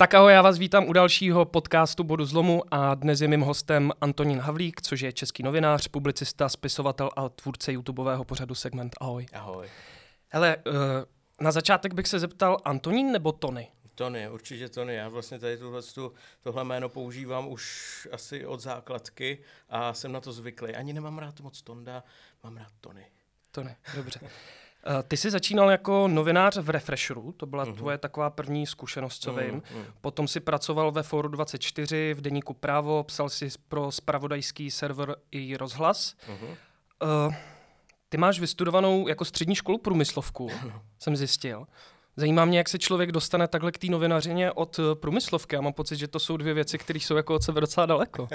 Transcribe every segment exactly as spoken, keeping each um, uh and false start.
Tak ahoj, já vás vítám u dalšího podcastu Bodu zlomu a dnes je mým hostem Antonín Havlík, což je český novinář, publicista, spisovatel a tvůrce YouTubeového pořadu Segment. Ahoj. Ahoj. Hele, na začátek bych se zeptal, Antonín nebo Tony? Tony, určitě Tony. Já vlastně tady tuhle, tohle jméno používám už asi od základky a jsem na to zvyklý. Ani nemám rád moc Tonda, mám rád Tony. Tony, dobře. Ty jsi začínal jako novinář v Refresheru, to byla uh-huh. tvoje taková první zkušenost, co uh-huh. vím. Potom si pracoval ve Foru dvacet čtyři, v Deníku Právo, psal si pro zpravodajský server i rozhlas. Uh-huh. Uh, ty máš vystudovanou jako střední školu průmyslovku, uh-huh. jsem zjistil. Zajímá mě, jak se člověk dostane takhle k té novinařině od průmyslovky. Já mám pocit, že to jsou dvě věci, které jsou jako od sebe docela daleko. uh...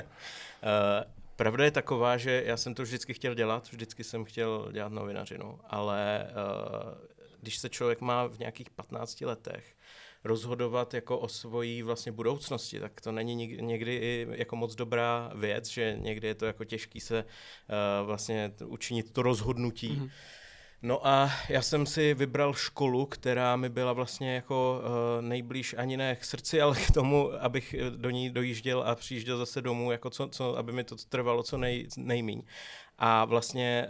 Pravda je taková, že já jsem to vždycky chtěl dělat, vždycky jsem chtěl dělat novinařinu, ale uh, když se člověk má v nějakých patnácti letech rozhodovat jako o svojí vlastně budoucnosti, tak to není někdy i jako moc dobrá věc, že někdy je to jako těžký se uh, vlastně učinit to rozhodnutí. Mm-hmm. No a já jsem si vybral školu, která mi byla vlastně jako uh, nejblíž ani ne k srdci, ale k tomu, abych do ní dojížděl a přijížděl zase domů, jako co, co, aby mi to trvalo co nej, nejmíň. A vlastně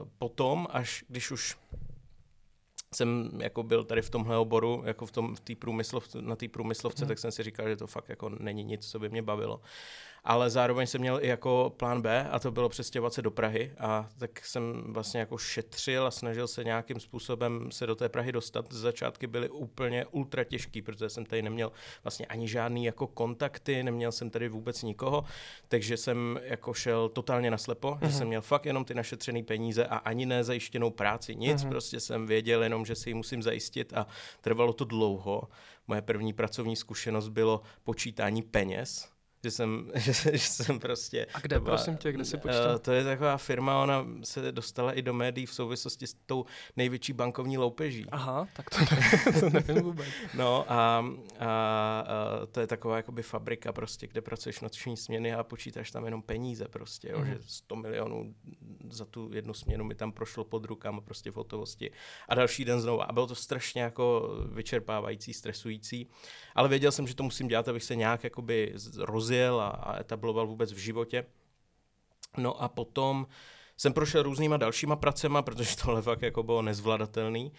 uh, potom, až když už jsem jako byl tady v tomhle oboru, jako v tom, v tý průmyslov, na té průmyslovce, hmm. tak jsem si říkal, že to fakt jako není nic, co by mě bavilo. Ale zároveň jsem měl i jako plán B a to bylo přestěhovat se do Prahy a tak jsem vlastně jako šetřil a snažil se nějakým způsobem se do té Prahy dostat. Začátky byly úplně ultra těžký, protože jsem tady neměl vlastně ani žádný jako kontakty, neměl jsem tady vůbec nikoho, takže jsem jako šel totálně naslepo, mm-hmm. že jsem měl fakt jenom ty našetřený peníze a ani nezajištěnou práci, nic, mm-hmm. prostě jsem věděl jenom, že si ji musím zajistit a trvalo to dlouho. Moje první pracovní zkušenost bylo počítání peněz. Že jsem, že, že jsem prostě... A kde, byla, prosím tě, kde jsi počítal? To je taková firma, ona se dostala i do médií v souvislosti s tou největší bankovní loupeží. Aha, tak to, ne, to nevím vůbec. No a, a, a to je taková jakoby fabrika prostě, kde pracuješ noční směny a počítáš tam jenom peníze prostě, jo, mm. že sto milionů za tu jednu směnu mi tam prošlo pod rukama prostě v hotovosti a další den znovu. A bylo to strašně jako vyčerpávající, stresující, ale věděl jsem, že to musím dělat, abych se nějak jakoby roz a etabloval vůbec v životě. No a potom jsem prošel různýma dalšíma pracema, protože tohle fakt jako bylo nezvladatelný.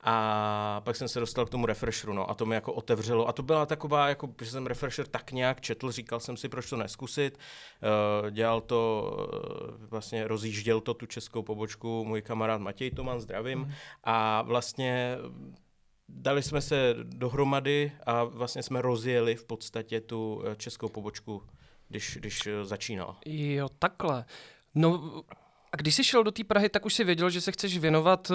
A pak jsem se dostal k tomu Refresheru, no a to mi jako otevřelo. A to byla taková, jako, že jsem Refresher tak nějak četl, říkal jsem si, proč to neskusit. Uh, dělal to, uh, vlastně rozjížděl to tu českou pobočku můj kamarád Matěj Tomán, zdravím. Mm. A vlastně... Dali jsme se dohromady a vlastně jsme rozjeli v podstatě tu českou pobočku, když, když začínal. Jo, takhle. No a když jsi šel do té Prahy, tak už jsi věděl, že se chceš věnovat,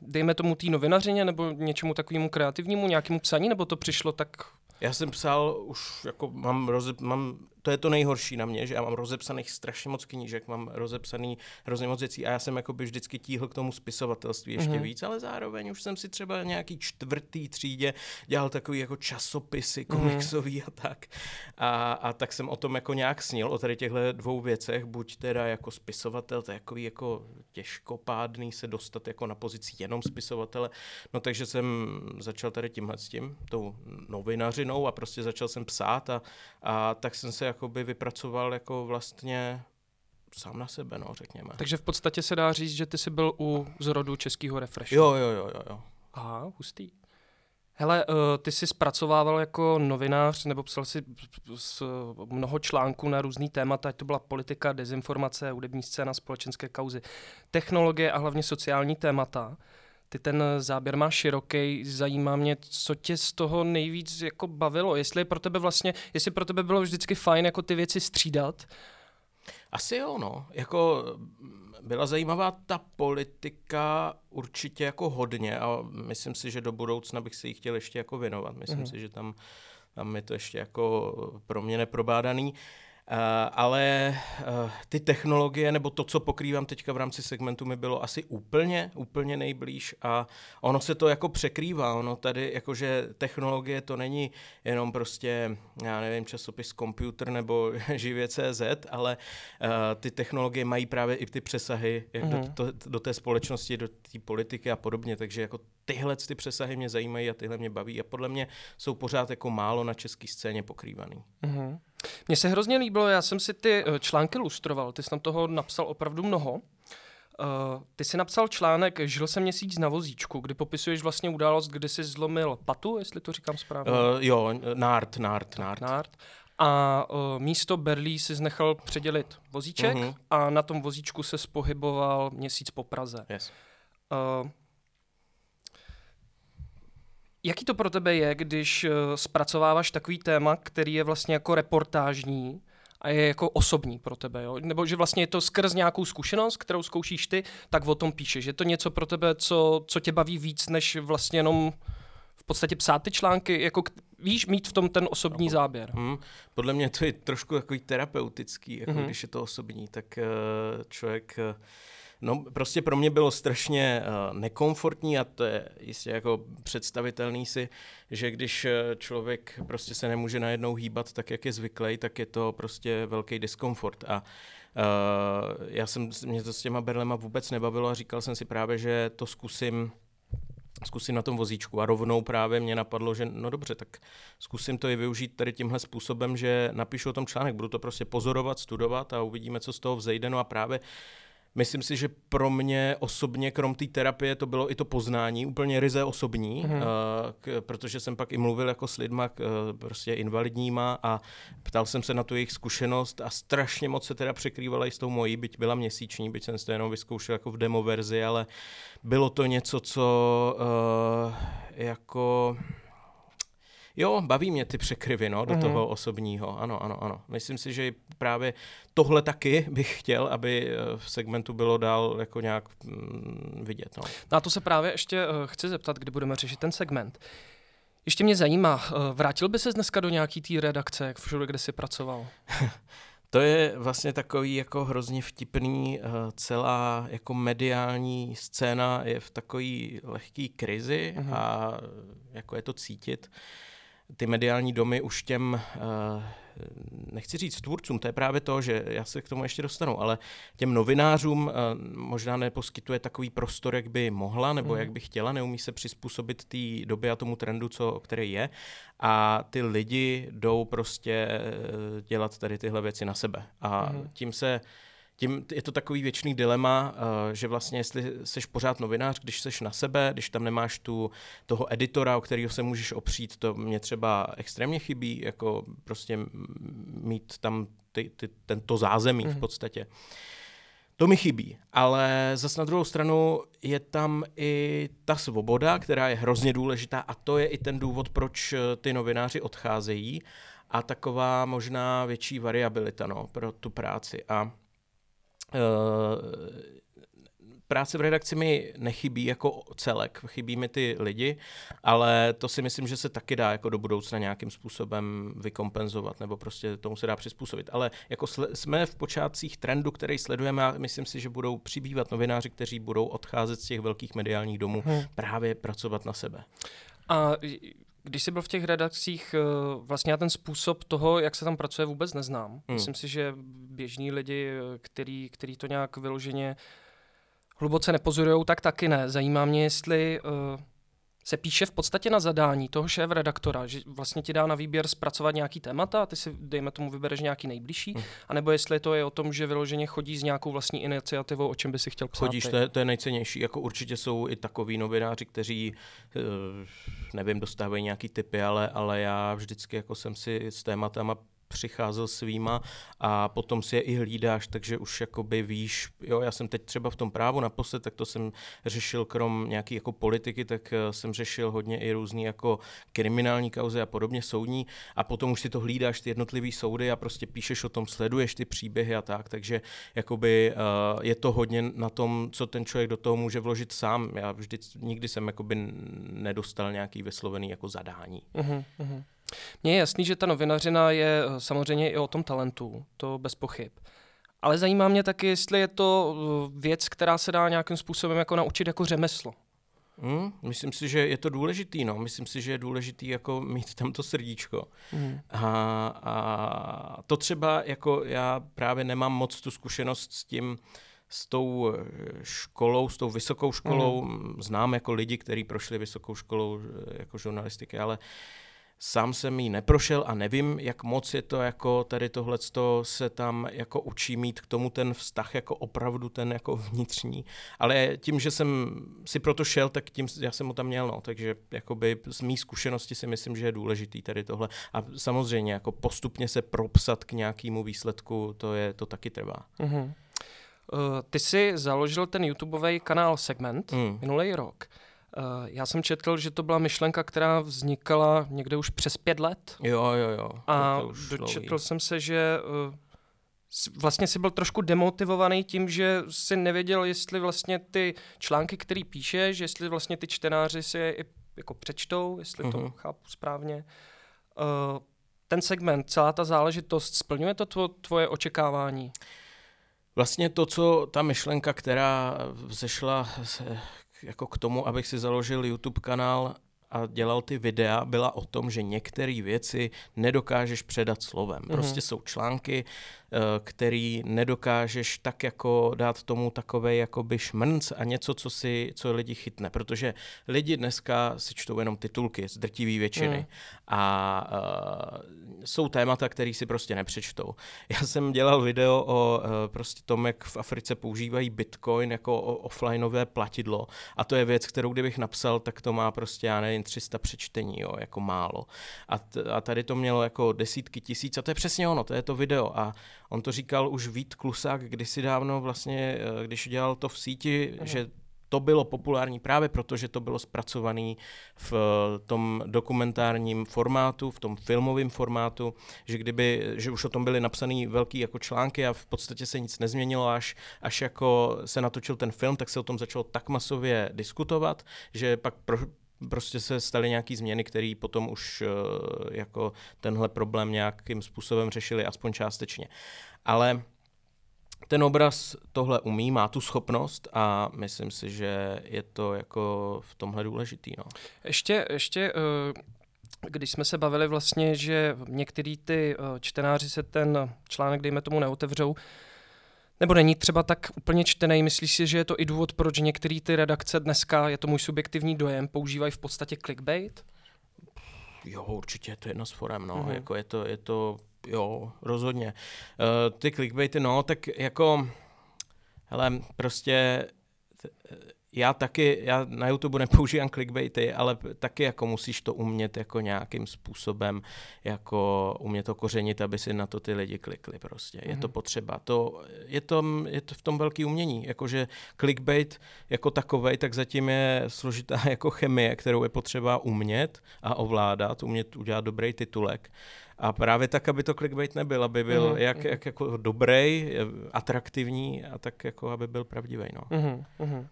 dejme tomu, té novinařině nebo něčemu takovému kreativnímu, nějakému psaní, nebo to přišlo tak... Já jsem psal už, jako mám, rozep, mám, to je to nejhorší na mě, že já mám rozepsaných strašně moc knížek, mám rozepsaný hrozně moc věcí a já jsem jakoby vždycky tíhl k tomu spisovatelství ještě mm-hmm. víc, ale zároveň už jsem si třeba nějaký čtvrtý třídě dělal takový jako časopisy komiksový mm-hmm. a tak. A, a tak jsem o tom jako nějak snil, o tady těchto dvou věcech, buď teda jako spisovatel, to je jako, jako těžkopádný se dostat jako na pozici jenom spisovatele, no takže jsem začal tady tímhle s tím, tou novinařinou, a prostě začal jsem psát a, a tak jsem se jakoby vypracoval jako vlastně sám na sebe, no, řekněme. Takže v podstatě se dá říct, že ty jsi byl u zrodu českého Refresheru. Jo, jo, jo, jo. Aha, hustý. Hele, uh, ty jsi zpracovával jako novinář, nebo psal jsi mnoho článků na různý témata, ať to byla politika, dezinformace, hudební scéna, společenské kauzy, technologie a hlavně sociální témata. Ty ten záběr máš široký, zajímá mě, co tě z toho nejvíc jako bavilo, jestli pro tebe vlastně, jestli pro tebe bylo vždycky fajn jako ty věci střídat. Asi jo, no. Jako byla zajímavá ta politika určitě jako hodně a myslím si, že do budoucna bych se jí chtěl ještě jako věnovat. Myslím mm-hmm. si, že tam, tam je to ještě jako pro mě neprobádaný. Uh, ale uh, ty technologie, nebo to, co pokrývám teďka v rámci segmentu, mi bylo asi úplně, úplně nejblíž a ono se to jako překrývá, ono tady jakože technologie to není jenom prostě, já nevím, časopis Computer nebo živě tečka cé zet, ale uh, ty technologie mají právě i ty přesahy jak mm-hmm. do, to, do té společnosti, do té politiky a podobně, takže jako tyhle ty přesahy mě zajímají a tyhle mě baví a podle mě jsou pořád jako málo na české scéně pokrývaný. Mm-hmm. Mně se hrozně líbilo, já jsem si ty články lustroval, ty jsi tam toho napsal opravdu mnoho. Ty jsi napsal článek Žil jsem měsíc na vozíčku, kdy popisuješ vlastně událost, kdy jsi zlomil patu, jestli to říkám správně. Uh, jo, nárt, nárt, nárt. nárt. A uh, místo berlí jsi nechal předělit vozíček uh-huh. a na tom vozíčku se pohyboval měsíc po Praze. Yes. Uh, Jaký to pro tebe je, když zpracováváš takový téma, který je vlastně jako reportážní a je jako osobní pro tebe, jo? Nebo že vlastně je to skrz nějakou zkušenost, kterou zkoušíš ty, tak o tom píšeš. Je to něco pro tebe, co, co tě baví víc, než vlastně jenom v podstatě psát ty články, jako víš, mít v tom ten osobní záběr. Hmm, podle mě to je trošku takový terapeutický, jako mm-hmm. když je to osobní, tak člověk... No prostě pro mě bylo strašně uh, nekomfortní a to je jistě jako představitelný si, že když člověk prostě se nemůže najednou hýbat tak, jak je zvyklý, tak je to prostě velký diskomfort a uh, já jsem, mě to s těma berlema vůbec nebavilo a říkal jsem si právě, že to zkusím zkusím na tom vozíčku a rovnou právě mě napadlo, že no dobře, tak zkusím to i využít tady tímhle způsobem, že napíšu o tom článek, budu to prostě pozorovat, studovat a uvidíme, co z toho vzejde, no a právě myslím si, že pro mě osobně, krom té terapie, to bylo i to poznání, úplně ryze osobní, mm. uh, k, protože jsem pak i mluvil jako s lidma, k, uh, prostě invalidníma a ptal jsem se na tu jejich zkušenost a strašně moc se teda překrývala i s tou mojí, byť byla měsíční, byť jsem to jenom vyzkoušel jako v demo verzi, ale bylo to něco, co uh, jako... Jo, baví mě ty překryvy, no, do mm-hmm. toho osobního, ano, ano, ano. Myslím si, že právě tohle taky bych chtěl, aby v segmentu bylo dál jako nějak mm, vidět, no. No a to se právě ještě uh, chci zeptat, kdy budeme řešit ten segment. Ještě mě zajímá, uh, vrátil by ses dneska do nějaký té redakce, jak všude, kde jsi pracoval? To je vlastně takový jako hrozně vtipný, uh, celá jako mediální scéna je v takový lehký krizi mm-hmm. a jako je to cítit. Ty mediální domy už těm, nechci říct tvůrcům, to je právě to, že já se k tomu ještě dostanu, ale těm novinářům možná neposkytuje takový prostor, jak by mohla nebo jak by chtěla, neumí se přizpůsobit té době a tomu trendu, co, který je. A ty lidi jdou prostě dělat tady tyhle věci na sebe. A tím se... Tím je to takový věčný dilema, že vlastně jestli seš pořád novinář, když seš na sebe, když tam nemáš tu, toho editora, o kterého se můžeš opřít, to mě třeba extrémně chybí, jako prostě mít tam ty, ty, tento zázemí v podstatě. To mi chybí, ale zas na druhou stranu je tam i ta svoboda, která je hrozně důležitá a to je i ten důvod, proč ty novináři odcházejí a taková možná větší variabilita, no, pro tu práci a Uh, práce v redakci mi nechybí jako celek, chybí mi ty lidi, ale to si myslím, že se taky dá jako do budoucna nějakým způsobem vykompenzovat, nebo prostě tomu se dá přizpůsobit. Ale jako sl- jsme v počátcích trendu, který sledujeme a myslím si, že budou přibývat novináři, kteří budou odcházet z těch velkých mediálních domů hmm. právě pracovat na sebe. A když jsi byl v těch redakcích, vlastně já ten způsob toho, jak se tam pracuje, vůbec neznám. Mm. Myslím si, že běžní lidi, který, který to nějak vyloženě hluboce nepozorujou, tak taky ne. Zajímá mě, jestli uh, se píše v podstatě na zadání toho šéfredaktora, že vlastně ti dá na výběr zpracovat nějaký témata a ty si, dejme tomu, vybereš nějaký nejbližší, mm. anebo jestli to je o tom, že vyloženě chodíš s nějakou vlastní iniciativou, o čem by si chtěl psát. Chodíš, to je, to je nejcennější. Jako určitě jsou i takoví novináři, kteří uh, nevím, dostávají nějaký tipy, ale, ale já vždycky jako jsem si s tématama přicházel svýma a potom si je i hlídáš, takže už jakoby víš, jo, já jsem teď třeba v tom právu naposled, tak to jsem řešil krom nějaký jako politiky, tak jsem řešil hodně i různý jako kriminální kauzy a podobně soudní a potom už si to hlídáš, ty jednotlivý soudy a prostě píšeš o tom, sleduješ ty příběhy a tak, takže jakoby uh, je to hodně na tom, co ten člověk do toho může vložit sám. Já vždy, nikdy jsem jakoby nedostal nějaký vyslovený jako zadání. Mhm, mhm. Mně je jasný, že ta novinařina je samozřejmě i o tom talentu, to bez pochyb. Ale zajímá mě taky, jestli je to věc, která se dá nějakým způsobem jako naučit jako řemeslo. Hmm, myslím si, že je to důležitý, no. Myslím si, že je důležitý jako mít tam to srdíčko. Hmm. A, a to třeba, jako já právě nemám moc tu zkušenost s tím, s tou školou, s tou vysokou školou. Hmm. Znám jako lidi, kteří prošli vysokou školou jako žurnalistiky, ale sám jsem jí neprošel a nevím, jak moc je to jako tady tohleto se tam jako učí mít k tomu ten vztah jako opravdu ten jako vnitřní. Ale tím, že jsem si proto šel, tak tím já jsem ho tam měl, no. Takže jakoby z mý zkušenosti si myslím, že je důležitý tady tohle. A samozřejmě jako postupně se propsat k nějakému výsledku, to je to taky trvá. Mm-hmm. Uh, ty jsi založil ten YouTubeový kanál Segment mm. minulý rok. Já jsem četl, že to byla myšlenka, která vznikala někde už přes pět let. Jo, jo, jo. A dočetl dlouhý. jsem se, že vlastně jsi byl trošku demotivovaný tím, že jsi nevěděl, jestli vlastně ty články, které píšeš, jestli vlastně ty čtenáři si je i jako přečtou, jestli mm-hmm. to chápu správně. Ten segment, celá ta záležitost, splňuje to tvoje očekávání? Vlastně to, co ta myšlenka, která vzešla se jako k tomu, abych si založil YouTube kanál a dělal ty videa, byla o tom, že některé věci nedokážeš předat slovem. Mm-hmm. Prostě jsou články, který nedokážeš tak jako dát tomu takovej jakoby šmrnc a něco, co si, co lidi chytne. Protože lidi dneska si čtou jenom titulky z drtivý většiny. Mm. A uh, jsou témata, který si prostě nepřečtou. Já jsem dělal video o uh, prostě tom, jak v Africe používají Bitcoin jako offlineové platidlo. A to je věc, kterou kdybych napsal, tak to má prostě, já nevím, tři sta přečtení, jo, jako málo. A, t- a tady to mělo jako desítky tisíc. A to je přesně ono, to je to video. A on to říkal už Vít Klusák kdysi dávno, vlastně, když dělal to v síti, ano. Že to bylo populární právě proto, že to bylo zpracované v tom dokumentárním formátu, v tom filmovém formátu, že kdyby, že už o tom byly napsané velké jako články a v podstatě se nic nezměnilo, až, až jako se natočil ten film, tak se o tom začalo tak masově diskutovat, že pak pro, prostě se staly nějaké změny, které potom už uh, jako tenhle problém nějakým způsobem řešili, aspoň částečně. Ale ten obraz tohle umí, má tu schopnost a myslím si, že je to jako v tomhle důležitý. No. Ještě, ještě uh, když jsme se bavili vlastně, že některý ty uh, čtenáři se ten článek, dejme tomu, neotevřou, nebo není třeba tak úplně čtenej, myslíš si, že je to i důvod, proč některé ty redakce dneska, je to můj subjektivní dojem, používají v podstatě clickbait? Jo, určitě je to jedno z forem, no. Mm-hmm. Jako je to, je to, jo, rozhodně. Uh, ty clickbaity, no, tak jako, hele, prostě... T- Já taky, já na YouTube nepoužívám clickbaity, ale taky jako musíš to umět jako nějakým způsobem, jako umět to kořenit, aby si na to ty lidi klikli prostě. Mm-hmm. Je to potřeba. To, je, to, je to v tom velký umění. Jakože clickbait jako takovej, tak zatím je složitá jako chemie, kterou je potřeba umět a ovládat, umět udělat dobrý titulek. A právě tak, aby to clickbait nebyl, aby byl mm-hmm. jak, jak jako dobrý, atraktivní a tak jako, aby byl pravdivý. No. Mm-hmm.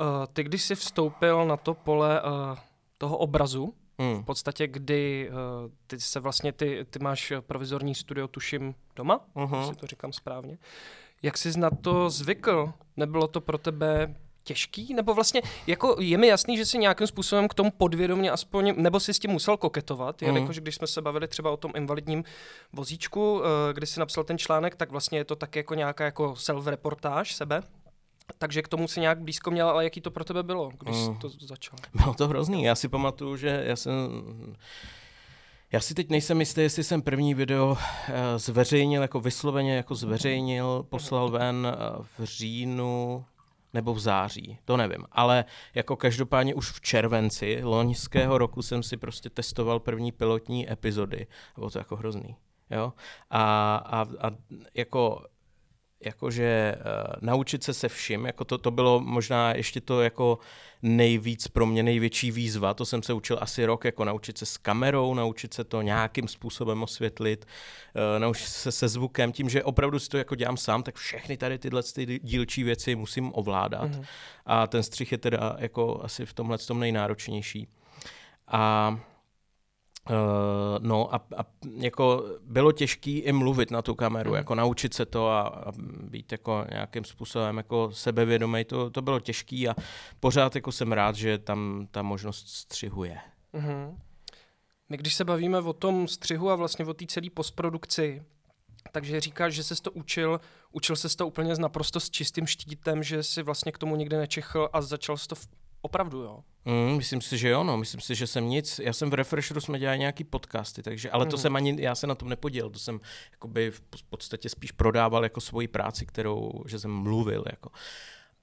Uh, ty, když jsi vstoupil na to pole uh, toho obrazu, mm. v podstatě, kdy uh, ty se vlastně, ty, ty máš provizorní studio, tuším, doma, uh-huh. jestli to říkám správně, jak jsi na to zvykl? Nebylo to pro tebe těžký? Nebo vlastně, jako je mi jasný, že jsi nějakým způsobem k tomu podvědomě aspoň, nebo jsi s tím musel koketovat, mm. jakože když jsme se bavili třeba o tom invalidním vozíčku, uh, kdy jsi napsal ten článek, tak vlastně je to taky jako nějaká jako self-reportáž sebe. Takže k tomu se nějak blízko měl, ale jaký to pro tebe bylo, když jsi to začal? Bylo to hrozný. Já si pamatuju, že já jsem... Já si teď nejsem jistý, jestli jsem první video zveřejnil, jako vysloveně jako zveřejnil, poslal ven v říjnu nebo v září, to nevím. Ale jako každopádně už v červenci loňského roku jsem si prostě testoval první pilotní epizody. Bylo to jako hrozný. Jo? A, a, a jako... jakože uh, naučit se se vším, jako to, to bylo možná ještě to jako nejvíc pro mě největší výzva, to jsem se učil asi rok, jako naučit se s kamerou, naučit se to nějakým způsobem osvětlit, uh, naučit se se zvukem, tím, že opravdu si to jako dělám sám, tak všechny tady tyhle ty dílčí věci musím ovládat mm-hmm. a ten střih je teda jako asi v tomhle tom nejnáročnější. A Uh, no a, a jako bylo těžké i mluvit na tu kameru, mm. jako naučit se to a, a být jako nějakým způsobem jako sebevědomý, to, to bylo těžké a pořád jako jsem rád, že tam ta možnost střihuje. Mm. My když se bavíme o tom střihu a vlastně o té celé postprodukci, takže říkáš, že ses to učil, učil ses to úplně naprosto s čistým štítem, že si vlastně k tomu nikdy nečechl a začal jsi to v... opravdu, jo? Mm, myslím si, že jo, no. Myslím si, že jsem nic. Já jsem v Refresheru, jsme dělali nějaký podcasty, takže, ale mm. to jsem ani, já se na tom nepodělil, to jsem jakoby v podstatě spíš prodával jako svoji práci, kterou, že jsem mluvil, jako.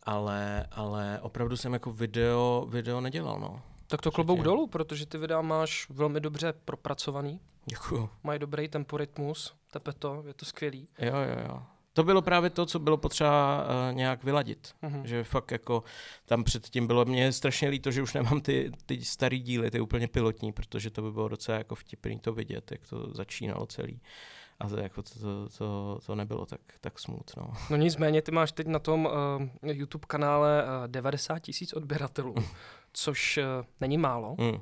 Ale, ale opravdu jsem jako video, video nedělal, no. Tak to klobouk dolů, protože ty videa máš velmi dobře propracovaný. Děkuju. Mají dobrý temporitmus, tepe to, je to skvělý. Jo, jo, jo. To bylo právě to, co bylo potřeba uh, nějak vyladit, mm-hmm. že fakt jako tam předtím bylo, mě strašně líto, že už nemám ty, ty starý díly, ty úplně pilotní, protože to by bylo docela jako vtipný to vidět, jak to začínalo celý. A to, jako to, to, to, to nebylo tak, tak smutno. No nicméně, ty máš teď na tom uh, YouTube kanále uh, devadesát tisíc odběratelů, mm. což uh, není málo. Mm.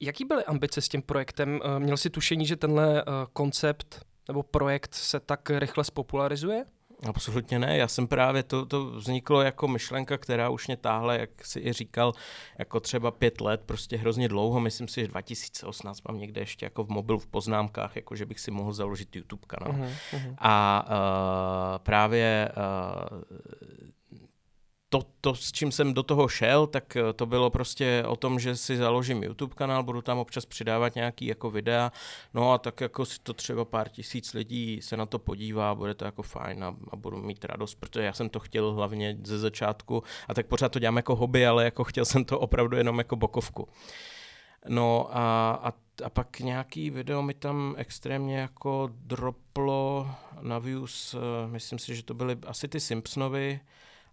Jaký byly ambice s tím projektem? Uh, měl jsi tušení, že tenhle uh, koncept nebo projekt se tak rychle spopularizuje? Absolutně ne, já jsem právě, to, to vzniklo jako myšlenka, která už mě táhla, jak si i říkal, jako třeba pět let, prostě hrozně dlouho, myslím si, že dva tisíce osmnáct mám někde ještě jako v mobilu v poznámkách, jako že bych si mohl založit YouTube kanál. Uhum. A uh, právě uh, To, to, s čím jsem do toho šel, tak to bylo prostě o tom, že si založím YouTube kanál, budu tam občas přidávat nějaký jako videa, no a tak jako si to třeba pár tisíc lidí se na to podívá, bude to jako fajn a, a budu mít radost, protože já jsem to chtěl hlavně ze začátku a tak pořád to dělám jako hobby, ale jako chtěl jsem to opravdu jenom jako bokovku. No a, a, a pak nějaký video mi tam extrémně jako droplo na views, myslím si, že to byly asi ty Simpsonovi,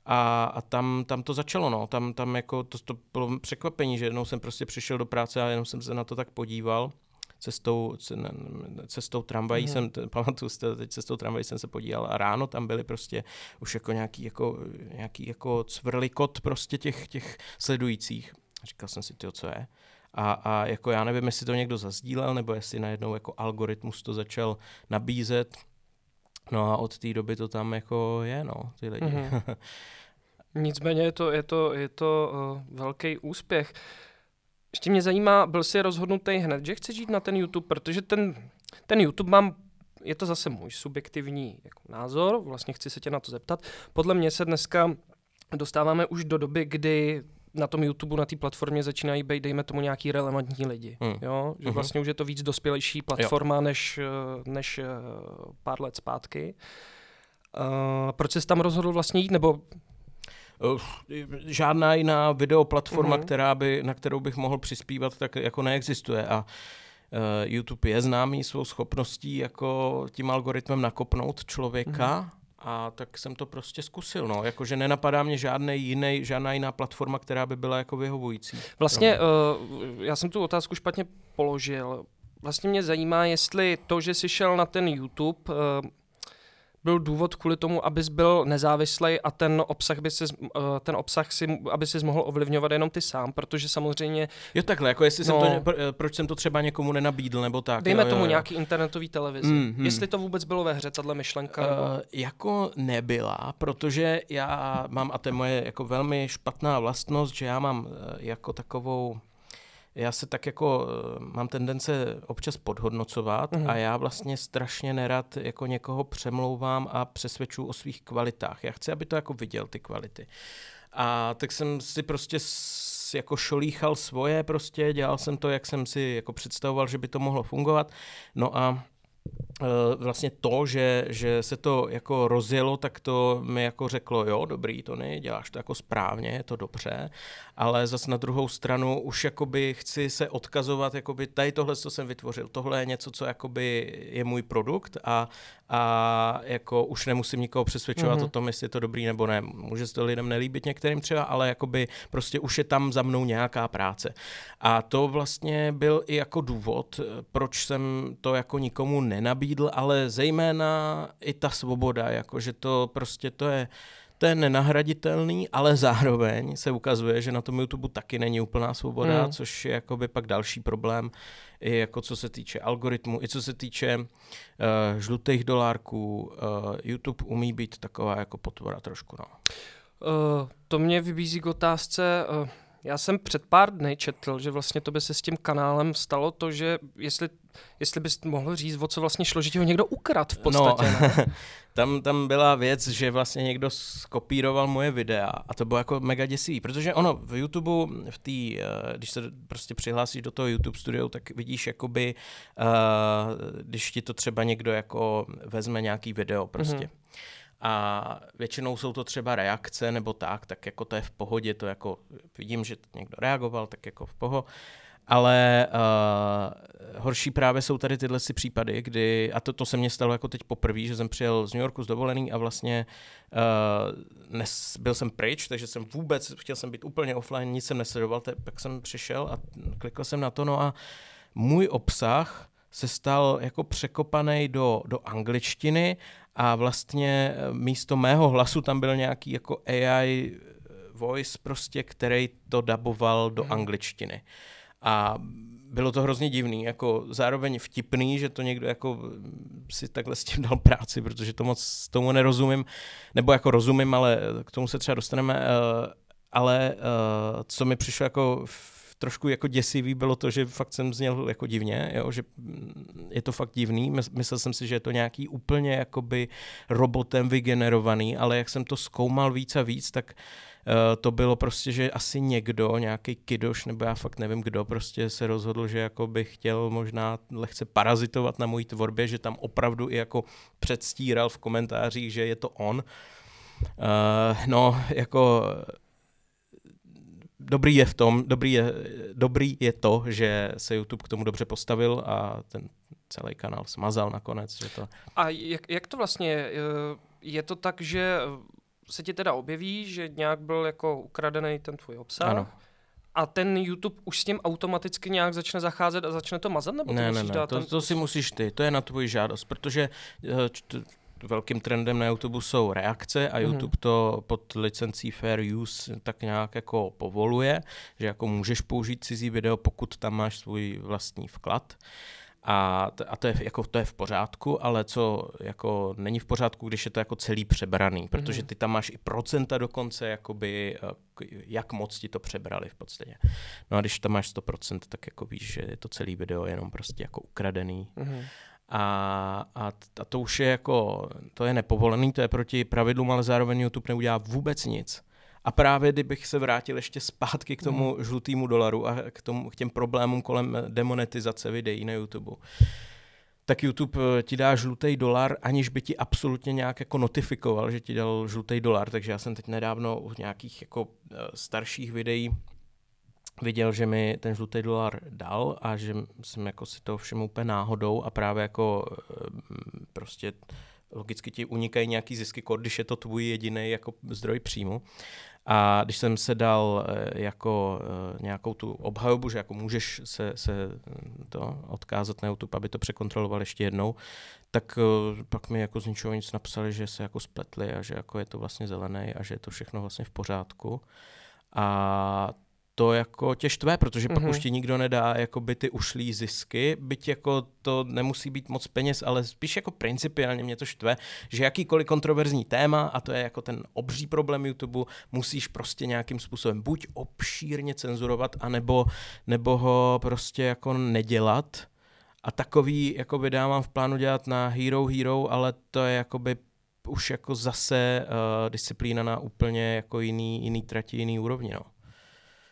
A, a tam, tam to začalo, no. Tam, tam jako to, to bylo překvapení, že jednou jsem prostě přišel do práce a jenom jsem se na to tak podíval. Cestou, cestou tramvají mm. jsem, pamatuju, teď cestou tramvají jsem se podíval a ráno tam byly prostě už jako nějaký, jako, nějaký jako cvrlikot prostě těch, těch sledujících. Říkal jsem si, tyjo, co je? A, a jako já nevím, jestli to někdo zazdílel, nebo jestli najednou jako algoritmus to začal nabízet. No a od té doby to tam jako je, no, ty lidi. Mm-hmm. Nicméně je to, je to, je to uh, velký úspěch. Ještě mě zajímá, byl jsi rozhodnutý hned, že chceš jít na ten YouTube, protože ten, ten YouTube mám, je to zase můj subjektivní jako názor, vlastně chci se tě na to zeptat. Podle mě se dneska dostáváme už do doby, kdy na tom YouTube, na té platformě začínají být, dejme tomu, nějaký relevantní lidi. Mm. Jo? Že vlastně mm-hmm. už je to víc dospělejší platforma než, než pár let zpátky. Uh, proč jsi tam rozhodl vlastně jít? Nebo... Uh, žádná jiná videoplatforma, mm-hmm. která by, na kterou bych mohl přispívat, tak jako neexistuje. A uh, YouTube je známý svou schopností jako tím algoritmem nakopnout člověka, mm-hmm. a tak jsem to prostě zkusil, no, jakože nenapadá mě žádnej jiný, žádná jiná platforma, která by byla jako vyhovující. Vlastně uh, já jsem tu otázku špatně položil. Vlastně mě zajímá, jestli to, že jsi šel na ten YouTube, uh, byl důvod kvůli tomu, abys byl nezávislý a ten obsah by si, ten obsah si, aby si mohl ovlivňovat jenom ty sám, protože samozřejmě... Jo takhle, jako jestli no, jsem to, proč jsem to třeba někomu nenabídl, nebo tak. Dejme jo, tomu jo, jo. nějaký internetový televizi. Mm, mm. Jestli to vůbec bylo ve hře, tato myšlenka? Uh, nebo... Jako nebyla, protože já mám, a to je moje jako velmi špatná vlastnost, že já mám jako takovou... Já se tak jako mám tendence občas podhodnocovat mm. a já vlastně strašně nerad jako někoho přemlouvám a přesvědčuju o svých kvalitách. Já chci, aby to jako viděl ty kvality. A tak jsem si prostě jako šolíchal svoje prostě, dělal jsem to, jak jsem si jako představoval, že by to mohlo fungovat. No a vlastně to, že, že se to jako rozjelo, tak to mi jako řeklo, jo, dobrý, to ne, děláš to jako správně, je to dobře, ale zas na druhou stranu už jakoby chci se odkazovat, jakoby tady tohle, co jsem vytvořil, tohle je něco, co jakoby je můj produkt a, a jako už nemusím nikoho přesvědčovat mm-hmm. o tom, jestli je to dobrý nebo ne. Může se to lidem nelíbit některým třeba, ale jakoby prostě už je tam za mnou nějaká práce. A to vlastně byl i jako důvod, proč jsem to jako nikomu nenabídl, ale zejména i ta svoboda, jakože to prostě to je, to je nenahraditelný, ale zároveň se ukazuje, že na tom YouTube taky není úplná svoboda, hmm. což je jakoby pak další problém, i jako co se týče algoritmu, i co se týče uh, žlutých dolárků. Uh, YouTube umí být taková jako potvora trošku. No. Uh, to mě vybízí k otázce... Uh... Já jsem před pár dny četl, že vlastně to by se s tím kanálem stalo to, že jestli, jestli bys mohl říct, o co vlastně šlo, že ti ho někdo ukradl v podstatě. No, tam, tam byla věc, že vlastně někdo skopíroval moje videa a to bylo jako mega děsivý, protože ono v YouTube, v tý, když se prostě přihlásíš do toho YouTube studia, tak vidíš jakoby, když ti to třeba někdo jako vezme nějaký video prostě. Mm-hmm. A většinou jsou to třeba reakce nebo tak, tak jako to je v pohodě, to jako vidím, že někdo reagoval, tak jako v poho. Ale uh, horší právě jsou tady tyhle si případy, kdy, a to, to se mně stalo jako teď poprvé, že jsem přijel z New Yorku z dovolený a vlastně uh, nes, byl jsem pryč, takže jsem vůbec, chtěl jsem být úplně offline, nic jsem nesledoval, tak jsem přišel a klikl jsem na to, no a můj obsah se stal jako překopanej do, do angličtiny a vlastně místo mého hlasu tam byl nějaký jako A I voice prostě, který to daboval do hmm. angličtiny. A bylo to hrozně divný, jako zároveň vtipný, že to někdo jako si takhle s tím dal práci, protože to moc tomu nerozumím, nebo jako rozumím, ale k tomu se třeba dostaneme, ale co mi přišlo jako trošku jako děsivý bylo to, že fakt jsem zněl jako divně, jo, že je to fakt divný. Myslel jsem si, že je to nějaký úplně jakoby robotem vygenerovaný, ale jak jsem to zkoumal víc a víc, tak uh, to bylo prostě, že asi někdo, nějaký kidoš, nebo já fakt nevím kdo, prostě se rozhodl, že jako by chtěl možná lehce parazitovat na mojí tvorbě, že tam opravdu i jako předstíral v komentářích, že je to on. Uh, no, jako... Dobrý je v tom, dobrý je, dobrý je to, že se YouTube k tomu dobře postavil a ten celý kanál smazal nakonec. Že to... A jak, jak to vlastně je? Je to tak, že se ti teda objeví, že nějak byl jako ukradený ten tvůj obsah? Ano. A ten YouTube už s tím automaticky nějak začne zacházet a začne to mazat? Nebo ne, ne, ne, dát to, ten... to si musíš ty, to je na tvoji žádost, protože... Čt... Velkým trendem na YouTube jsou reakce a YouTube hmm. to pod licencí Fair Use tak nějak jako povoluje, že jako můžeš použít cizí video, pokud tam máš svůj vlastní vklad. A, t- a to, je, jako, to je v pořádku, ale co jako není v pořádku, když je to jako celý přebraný, protože ty tam máš i procenta dokonce, jakoby, jak moc ti to přebrali v podstatě. No a když tam máš sto procent, tak jako víš, že je to celý video jenom prostě jako ukradený. Hmm. A, a, a to už je jako, to je nepovolený, to je proti pravidlům, ale zároveň YouTube neudělá vůbec nic. A právě kdybych se vrátil ještě zpátky k tomu žlutému dolaru a k, tomu, k těm problémům kolem demonetizace videí na YouTube, tak YouTube ti dá žlutý dolar, aniž by ti absolutně nějak jako notifikoval, že ti dal žlutý dolar. Takže já jsem teď nedávno u nějakých jako starších videí viděl, že mi ten žlutý dolar dal a že jsem jako si to všiml úplně náhodou a právě jako prostě logicky ti unikají nějaký zisky, když je to tvůj jediný jako zdroj příjmu. A když jsem se dal jako nějakou tu obhajobu, že jako můžeš se, se to odkázat na YouTube, aby to překontroloval ještě jednou, tak pak mi jako z ničeho nic napsali, že se jako spletli a že jako je to vlastně zelený a že je to všechno vlastně v pořádku. A to jako tě štve, protože pak mm-hmm. už ti nikdo nedá jakoby ty ušlý zisky, byť jako to nemusí být moc peněz, ale spíš jako principiálně mě to štve, že jakýkoliv kontroverzní téma, a to je jako ten obří problém YouTube, musíš prostě nějakým způsobem buď obšírně cenzurovat, anebo nebo ho prostě jako nedělat. A takový jakoby dávám v plánu dělat na Hero Hero, ale to je jakoby už jako zase uh, disciplína na úplně jako jiný, jiný trati, jiný úrovni, no.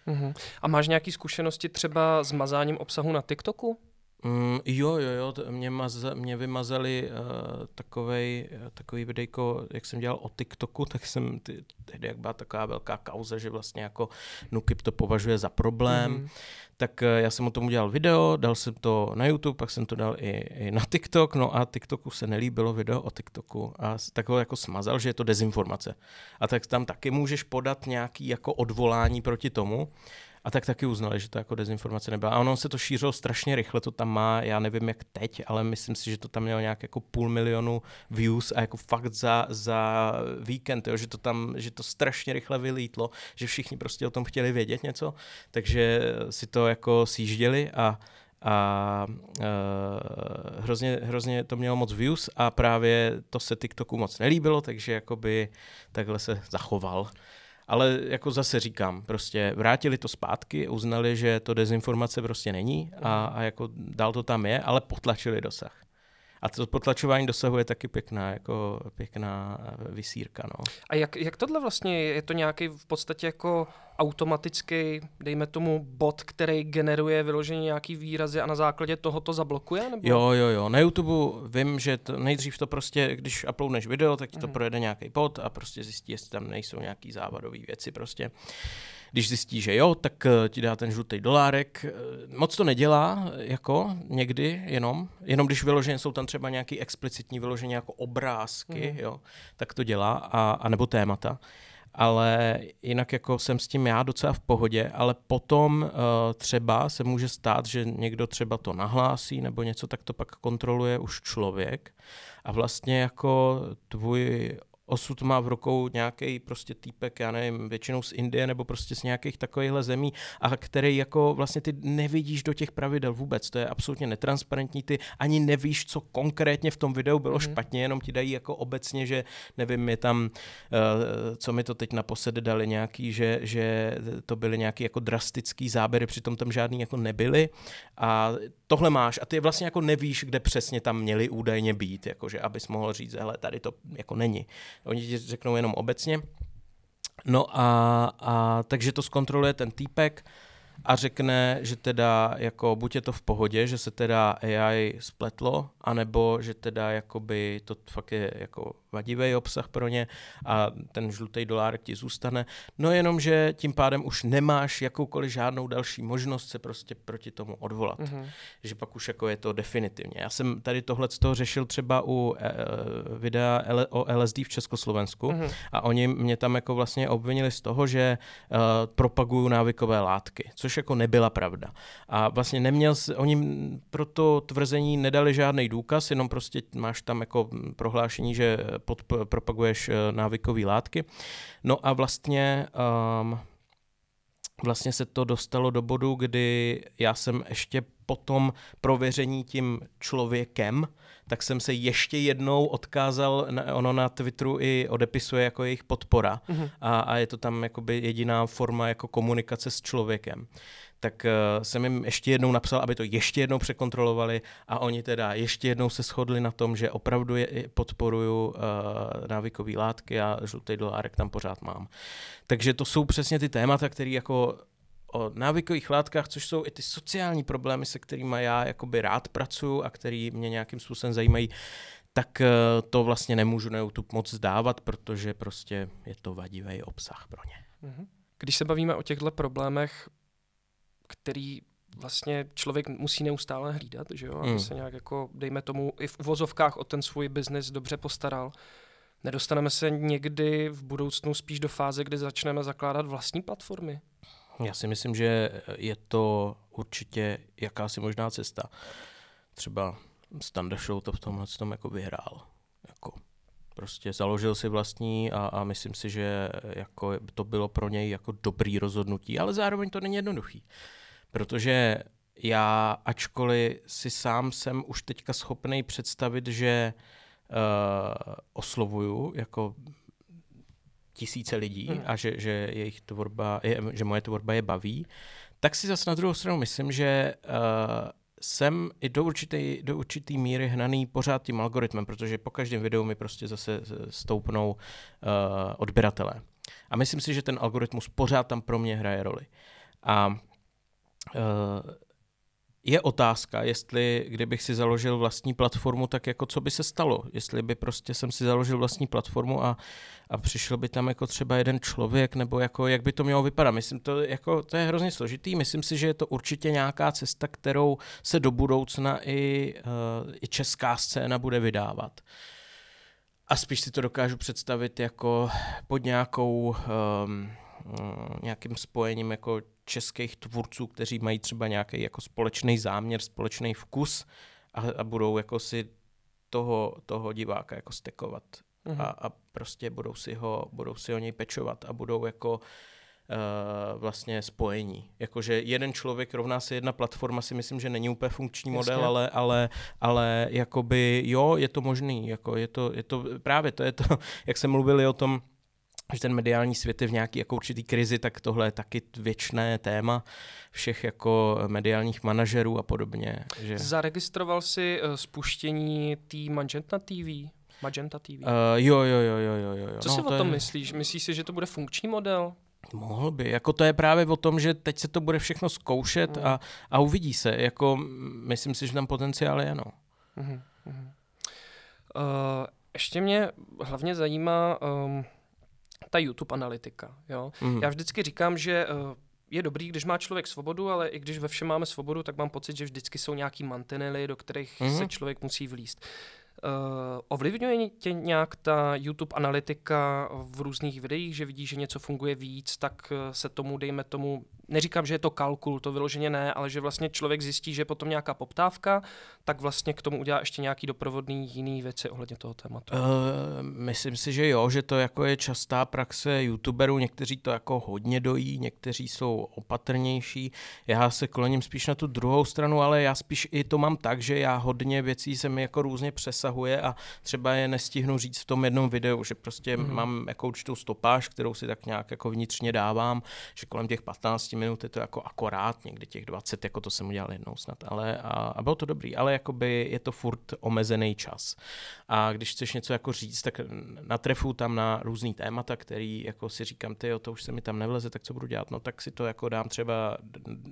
Uhum. A máš nějaké zkušenosti třeba s mazáním obsahu na TikToku? Mm, jo, jo, jo, mě, maza, mě vymazali uh, takovej, takový videjko, jak jsem dělal o TikToku, tak jsem ty, tehdy, jak byla taková velká kauza, že vlastně jako Nukip to považuje za problém, mm. tak uh, já jsem o tom udělal video, dal jsem to na YouTube, pak jsem to dal i, i na TikTok, no a TikToku se nelíbilo video o TikToku a tak ho jako smazal, že je to dezinformace. A tak tam taky můžeš podat nějaký jako odvolání proti tomu. A tak taky uznali, že to jako dezinformace nebyla. A ono se to šířilo strašně rychle, to tam má, já nevím jak teď, ale myslím si, že to tam mělo nějak jako půl milionu views a jako fakt za, za víkend, jo, že to tam, že to strašně rychle vylítlo, že všichni prostě o tom chtěli vědět něco, takže si to jako sjížděli a a uh, hrozně, hrozně to mělo moc views a právě to se TikToku moc nelíbilo, takže jakoby takhle se zachoval. Ale jako zase říkám, prostě vrátili to zpátky, uznali, že to dezinformace prostě není a, a jako dál to tam je, ale potlačili dosah. A to potlačování dosahu je taky pěkná, jako pěkná vysírka. No. A jak, jak tohle vlastně, je to nějaký v podstatě jako automatický, dejme tomu, bot, který generuje vyloženě nějaký výrazy a na základě toho to zablokuje? Nebo? Jo, jo, jo. Na YouTube vím, že to nejdřív to prostě, když uploadneš video, tak ti to mm. projede nějaký bot a prostě zjistí, jestli tam nejsou nějaký závadový věci prostě. Když zjistí, že jo, tak ti dá ten žlutý dolárek. Moc to nedělá, jako někdy jenom. Jenom když vyloženě jsou tam třeba nějaký explicitní vyloženě jako obrázky, mm. jo, tak to dělá, a, a nebo témata. Ale jinak jako jsem s tím já docela v pohodě, ale potom uh, třeba se může stát, že někdo třeba to nahlásí nebo něco, tak to pak kontroluje už člověk. A vlastně jako tvůj osud má v rukou nějaký prostě týpek, já nevím, většinou z Indie nebo prostě z nějakých takovýchhle zemí, a který jako vlastně ty nevidíš do těch pravidel vůbec, to je absolutně netransparentní, ty ani nevíš, co konkrétně v tom videu bylo mm. špatně, jenom ti dají jako obecně, že nevím, je tam, uh, co mi to teď naposledy dali nějaký, že, že to byly nějaký jako drastický záběry, přitom tam žádný jako nebyly a tohle máš a ty vlastně jako nevíš, kde přesně tam měli údajně být, jakože abys mohl říct, hele, tady to jako není. Oni ti řeknou jenom obecně. No a, a takže to zkontroluje ten týpek a řekne, že teda jako buď je to v pohodě, že se teda A I spletlo, anebo že teda jakoby to fakt je jako vadivý obsah pro ně a ten žlutý dolárek ti zůstane. No jenom, že tím pádem už nemáš jakoukoliv žádnou další možnost se prostě proti tomu odvolat. Mm-hmm. Že pak už jako je to definitivně. Já jsem tady tohle z toho řešil třeba u e, videa L- o L S D v Československu mm-hmm. a oni mě tam jako vlastně obvinili z toho, že e, propaguju návykové látky, což jako nebyla pravda. A vlastně neměl, oni pro to tvrzení nedali žádný důkaz, jenom prostě máš tam jako prohlášení, že pod, propaguješ návykové látky. No a vlastně, um, vlastně se to dostalo do bodu, kdy já jsem ještě potom prověření tím člověkem, tak jsem se ještě jednou odkázal, na, ono na Twitteru i odepisuje jako jejich podpora mm-hmm. a, a je to tam jakoby jediná forma jako komunikace s člověkem. Tak uh, jsem jim ještě jednou napsal, aby to ještě jednou překontrolovali a oni teda ještě jednou se shodli na tom, že opravdu je, podporuju uh, návykové látky a žlutý dolárek tam pořád mám. Takže to jsou přesně ty témata, které jako o návykových látkách, což jsou i ty sociální problémy, se kterými já jakoby rád pracuju a který mě nějakým způsobem zajímají, tak to vlastně nemůžu na YouTube moc zdávat, protože prostě je to vadivý obsah pro ně. Když se bavíme o těchto problémech, který vlastně člověk musí neustále hlídat, že jo, aby se nějak jako, dejme tomu, i v uvozovkách o ten svůj biznis dobře postaral, nedostaneme se někdy v budoucnu spíš do fáze, kdy začneme zakládat vlastní platformy? Já si myslím, že je to určitě jakási možná cesta. Třeba Standard Show to v tomhle tom jako vyhrál. Jako prostě založil si vlastní a, a myslím si, že jako to bylo pro něj jako dobrý rozhodnutí, ale zároveň to není jednoduchý. Protože já, ačkoliv si sám jsem už teďka schopnej představit, že uh, oslovuju jako tisíce lidí a že, že, jejich tvorba, je, že moje tvorba je baví, tak si zase na druhou stranu myslím, že uh, jsem i do určité do určité míry hnaný pořád tím algoritmem, protože po každém videu mi prostě zase stoupnou uh, odběratele. A myslím si, že ten algoritmus pořád tam pro mě hraje roli. A uh, je otázka, jestli kdybych si založil vlastní platformu, tak jako co by se stalo? Jestli by prostě jsem si založil vlastní platformu a, a přišel by tam jako třeba jeden člověk, nebo jako jak by to mělo vypadat. Myslím, to, jako, to je hrozně složitý. Myslím si, že je to určitě nějaká cesta, kterou se do budoucna i, uh, i česká scéna bude vydávat. A spíš si to dokážu představit jako pod nějakou, um, um, nějakým spojením jako českých tvůrců, kteří mají třeba nějaký jako společný záměr, společný vkus a, a budou jako si toho, toho diváka jako stekovat. Mm-hmm. A, a prostě budou si ho, budou si o něj pečovat a budou jako Uh, vlastně spojení. Jakože jeden člověk rovná se jedna platforma, si myslím, že není úplně funkční model, Jasně. ale, ale, ale jakoby jo, je to možný. Jako je to, je to, právě to je to, jak se mluvili o tom, že ten mediální svět je v nějaký jako určitý krizi, tak tohle je taky věčné téma všech jako mediálních manažerů a podobně. Že... Zaregistroval jsi spuštění tý Magenta té vé? Magenta té vé? Uh, jo, jo, jo, jo, jo, jo. Co no, si to o tom je... myslíš? Myslíš si, že to bude funkční model? Mohl by. Jako to je právě o tom, že teď se to bude všechno zkoušet mm. a, a uvidí se. Jako, myslím si, že tam potenciál je, no. Mm-hmm. Uh, ještě mě hlavně zajímá um, ta YouTube analytika. Jo? Mm. Já vždycky říkám, že uh, je dobrý, když má člověk svobodu, ale i když ve všem máme svobodu, tak mám pocit, že vždycky jsou nějaký mantinely, do kterých mm-hmm. se člověk musí vlíst. Uh, ovlivňuje tě nějak ta YouTube analytika v různých videích, že vidíš, že něco funguje víc, tak se tomu, dejme tomu, neříkám, že je to kalkul, to vyloženě ne, ale že vlastně člověk zjistí, že je potom nějaká poptávka, tak vlastně k tomu udělá ještě nějaký doprovodný jiný věci ohledně toho tématu. Uh, myslím si, že jo, že to jako je častá praxe youtuberů, někteří to jako hodně dojí, někteří jsou opatrnější, já se kloním spíš na tu druhou stranu, ale já spíš i to mám tak, že já hodně věcí se mi jako různě přesahuje a třeba je nestihnu říct v tom jednom videu, že prostě mm. mám jako určitou stopáž, kterou si tak nějak jako vnitřně dávám, že kolem těch patnáct minut je to jako akorát, někdy těch dvacet, jako to jsem udělal jednou snad, ale a, a bylo to dobrý, ale jakoby je to furt omezený čas. A když chceš něco jako říct, tak natrefuju tam na různý témata, který jako si říkám, tyjo, to už se mi tam nevleze, tak co budu dělat, no tak si to jako dám třeba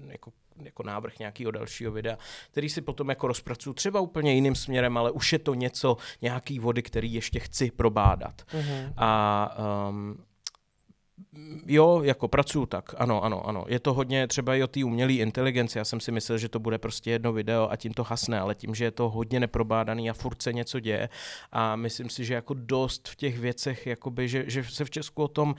jako, jako návrh nějakého dalšího videa, který si potom jako rozpracuju třeba úplně jiným směrem, ale už je to něco, nějaký vody, který ještě chci probádat. Mm-hmm. A um, jo, jako pracuju tak, ano, ano, ano. Je to hodně třeba i o té umělé inteligenci. Já jsem si myslel, že to bude prostě jedno video a tím to hasne, ale tím, že je to hodně neprobádaný a furt se něco děje a myslím si, že jako dost v těch věcech, jakoby, že, že se v Česku o tom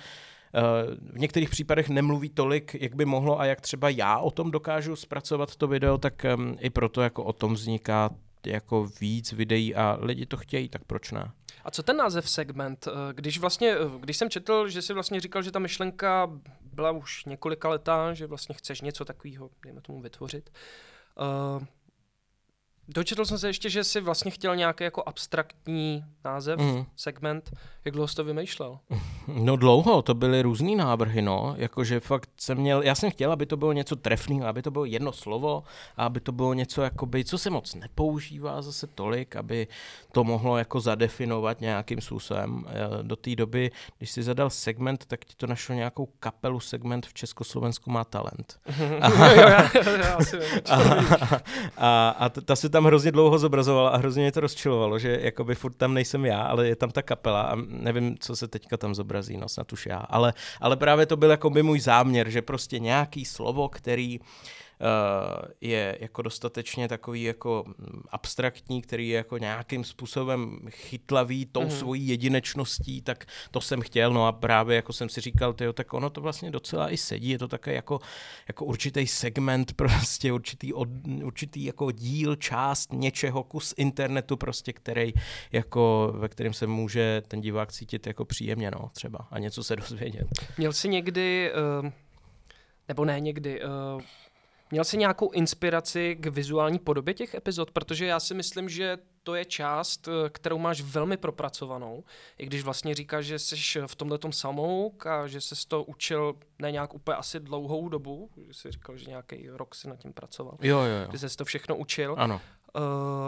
v některých případech nemluví tolik, jak by mohlo a jak třeba já o tom dokážu zpracovat to video, tak um, i proto jako o tom vzniká jako víc videí a lidi to chtějí, tak proč ne? A co ten název segment? Když vlastně, když jsem četl, že jsi vlastně říkal, že ta myšlenka byla už několika letá, že vlastně chceš něco takového, dejme tomu, vytvořit. Uh, dočetl jsem se ještě, že jsi vlastně chtěl nějaký jako abstraktní název, mm. segment. Jak dlouho jsi to vymýšlel? No dlouho, to byly různý návrhy, no. Jakože fakt jsem měl, já jsem chtěl, aby to bylo něco trefného, aby to bylo jedno slovo, aby to bylo něco, jakoby, co se moc nepoužívá zase tolik, aby to mohlo jako zadefinovat nějakým způsobem. Do té doby, když jsi zadal segment, tak ti to našlo nějakou kapelu segment v Československu má talent. A ta se tam hrozně dlouho zobrazovala a hrozně mě to rozčilovalo, že jakoby furt tam nejsem já, ale je tam ta kapela a nevím, co se teďka tam zobrazí, no snad už já, ale, ale právě to byl jako by můj záměr, že prostě nějaký slovo, který uh, je jako dostatečně takový jako abstraktní, který je jako nějakým způsobem chytlavý tou mm-hmm. svojí jedinečností, tak to jsem chtěl, no a právě jako jsem si říkal, tyjo, tak ono to vlastně docela i sedí, je to také jako, jako určitý segment, prostě určitý, od, určitý jako díl, část něčeho, kus internetu prostě, který jako, ve kterém se může ten divák cítit jako příjemně, no třeba, a něco se dozvědět. Měl jsi někdy, uh, nebo ne někdy, uh, Měl jsi nějakou inspiraci k vizuální podobě těch epizod? Protože já si myslím, že to je část, kterou máš velmi propracovanou. I když vlastně říkáš, že jsi v tomhletom samouk a že jsi to učil ne nějak úplně asi dlouhou dobu. Že jsi říkal, že nějaký rok jsi nad tím pracoval. Jo, jo, jo. Že jsi to všechno učil. Ano.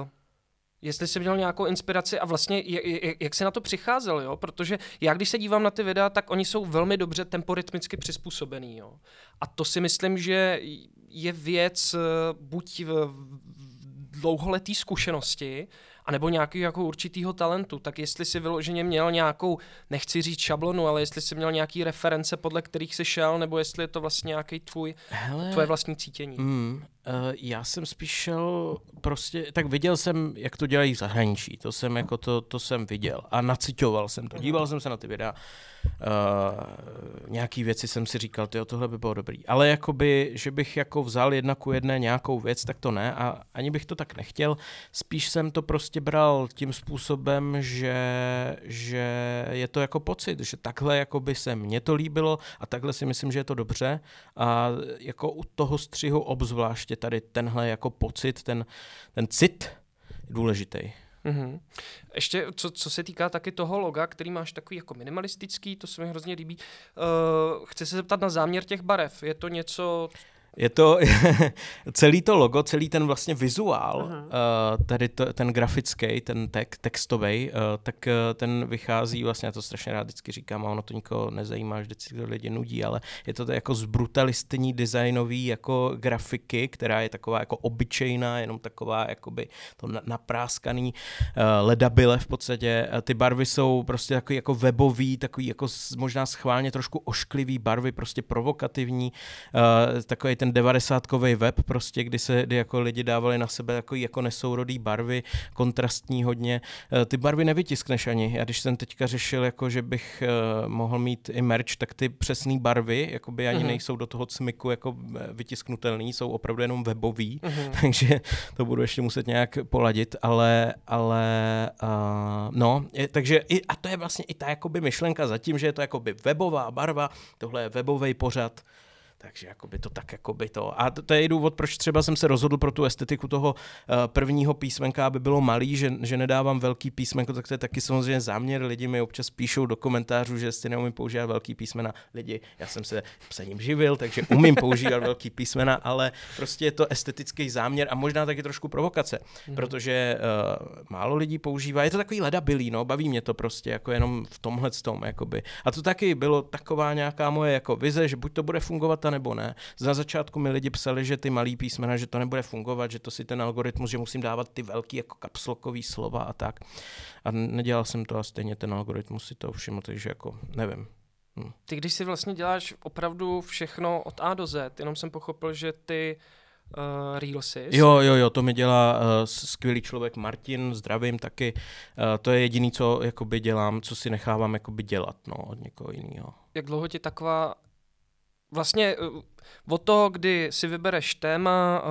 Uh, Jestli jsi měl nějakou inspiraci a vlastně jak jsi na to přicházel, jo? Protože já když se dívám na ty videa, tak oni jsou velmi dobře temporitmicky přizpůsobený, jo? A to si myslím, že je věc buď dlouholetý zkušenosti anebo nějakého jako určitýho talentu, tak jestli si vyloženě měl nějakou, nechci říct šablonu, ale jestli si měl nějaký reference, podle kterých jsi šel, nebo jestli je to vlastně nějaký tvůj, Hele, tvoje vlastní cítění. Mm, uh, já jsem spíš šel prostě, tak viděl jsem, jak to dělají v zahraničí, to jsem jako to, to jsem viděl a naciťoval jsem to, díval jsem se na ty videa, uh, nějaký věci jsem si říkal, tyjo, tohle by bylo dobrý, ale jakoby, že bych jako vzal jedna ku jedné nějakou věc, tak to ne a ani bych to tak nechtěl, spíš jsem to prostě bral tím způsobem, že, že je to jako pocit, že takhle jako by se mně to líbilo a takhle si myslím, že je to dobře a jako u toho střihu obzvláště tady tenhle jako pocit, ten, ten cit je důležitý. Mm-hmm. Ještě co, co se týká taky toho loga, který máš takový jako minimalistický, to se mi hrozně líbí. Uh, chci se zeptat na záměr těch barev. Je to něco... Je to celý to logo, celý ten vlastně vizuál, uh, tady to, ten grafický, ten tek, textový, uh, tak uh, ten vychází, vlastně já to strašně rád vždycky říkám a ono to nikoho nezajímá, vždycky to lidi nudí, ale je to jako zbrutalistní designový jako grafiky, která je taková jako obyčejná, jenom taková jakoby to napráskaný uh, ledabile v podstatě. Uh, ty barvy jsou prostě takový jako webový, takový jako možná schválně trošku ošklivý barvy, prostě provokativní, uh, takový ten devadesátkovej web prostě, kdy se kdy jako lidi dávali na sebe takový jako nesourodý barvy, kontrastní hodně. Ty barvy nevytiskneš ani. Já když jsem teďka řešil, jako, že bych uh, mohl mít i merch, tak ty přesné barvy jakoby ani mm-hmm. nejsou do toho cmyku jako vytisknutelný, jsou opravdu jenom webový, mm-hmm. takže to budu ještě muset nějak poladit, ale, ale uh, no, je, takže i, a to je vlastně i ta jakoby myšlenka zatím, že je to jakoby webová barva, tohle je webovej pořad. Takže jakoby to tak, jakoby to. A to, to je důvod, proč třeba jsem se rozhodl pro tu estetiku toho uh, prvního písmenka, aby bylo malý, že, že nedávám velký písmenko, tak to je taky samozřejmě záměr. Lidi mi občas píšou do komentářů, že si neumím používat velký písmena. Lidi, já jsem se psaním živil, takže umím používat velký písmena, ale prostě je to estetický záměr a možná taky trošku provokace, mm-hmm. protože uh, málo lidí používá. Je to takový ledabilý, no, baví mě to prostě, jako jenom v tomhle tom, jakoby. A to taky bylo taková nějaká moje jako vize, že buď to bude fungovat, nebo ne. Za začátku mi lidi psali, že ty malý písmena, že to nebude fungovat, že to si ten algoritmus, že musím dávat ty velký jako kapslokový slova a tak. A nedělal jsem to a stejně ten algoritmus si to všiml, takže jako nevím. Hm. Ty když si vlastně děláš opravdu všechno od A do Z, jenom jsem pochopil, že ty Uh, Reelsy. Jo, jo, jo, to mi dělá uh, skvělý člověk Martin, zdravím taky. Uh, to je jediný, co jakoby dělám, co si nechávám jakoby dělat, no, od někoho jiného. Jak dlouho ti taková Vlastně od toho, kdy si vybereš téma,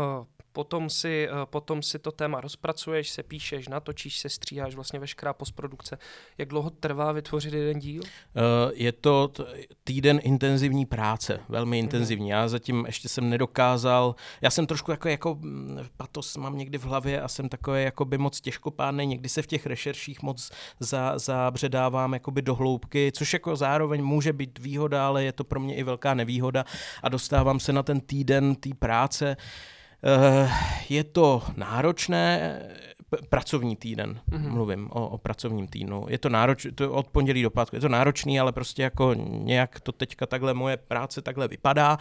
potom si, potom si to téma rozpracuješ, se píšeš, natočíš, se stříháš, vlastně veškerá postprodukce. Jak dlouho trvá vytvořit jeden díl? Je to týden intenzivní práce, velmi intenzivní. Já zatím ještě jsem nedokázal, já jsem trošku jako, jako patos mám někdy v hlavě a jsem takový jakoby moc těžkopádnej, někdy se v těch rešerších moc za, zabředávám jakoby do hloubky, což jako zároveň může být výhoda, ale je to pro mě i velká nevýhoda a dostávám se na ten týden té tý práce. Uh, je to náročné, p- pracovní týden, mm-hmm. mluvím o, o pracovním týdnu, je to náročné, to od pondělí do pátku, je to náročný, ale prostě jako nějak to teďka takhle moje práce takhle vypadá.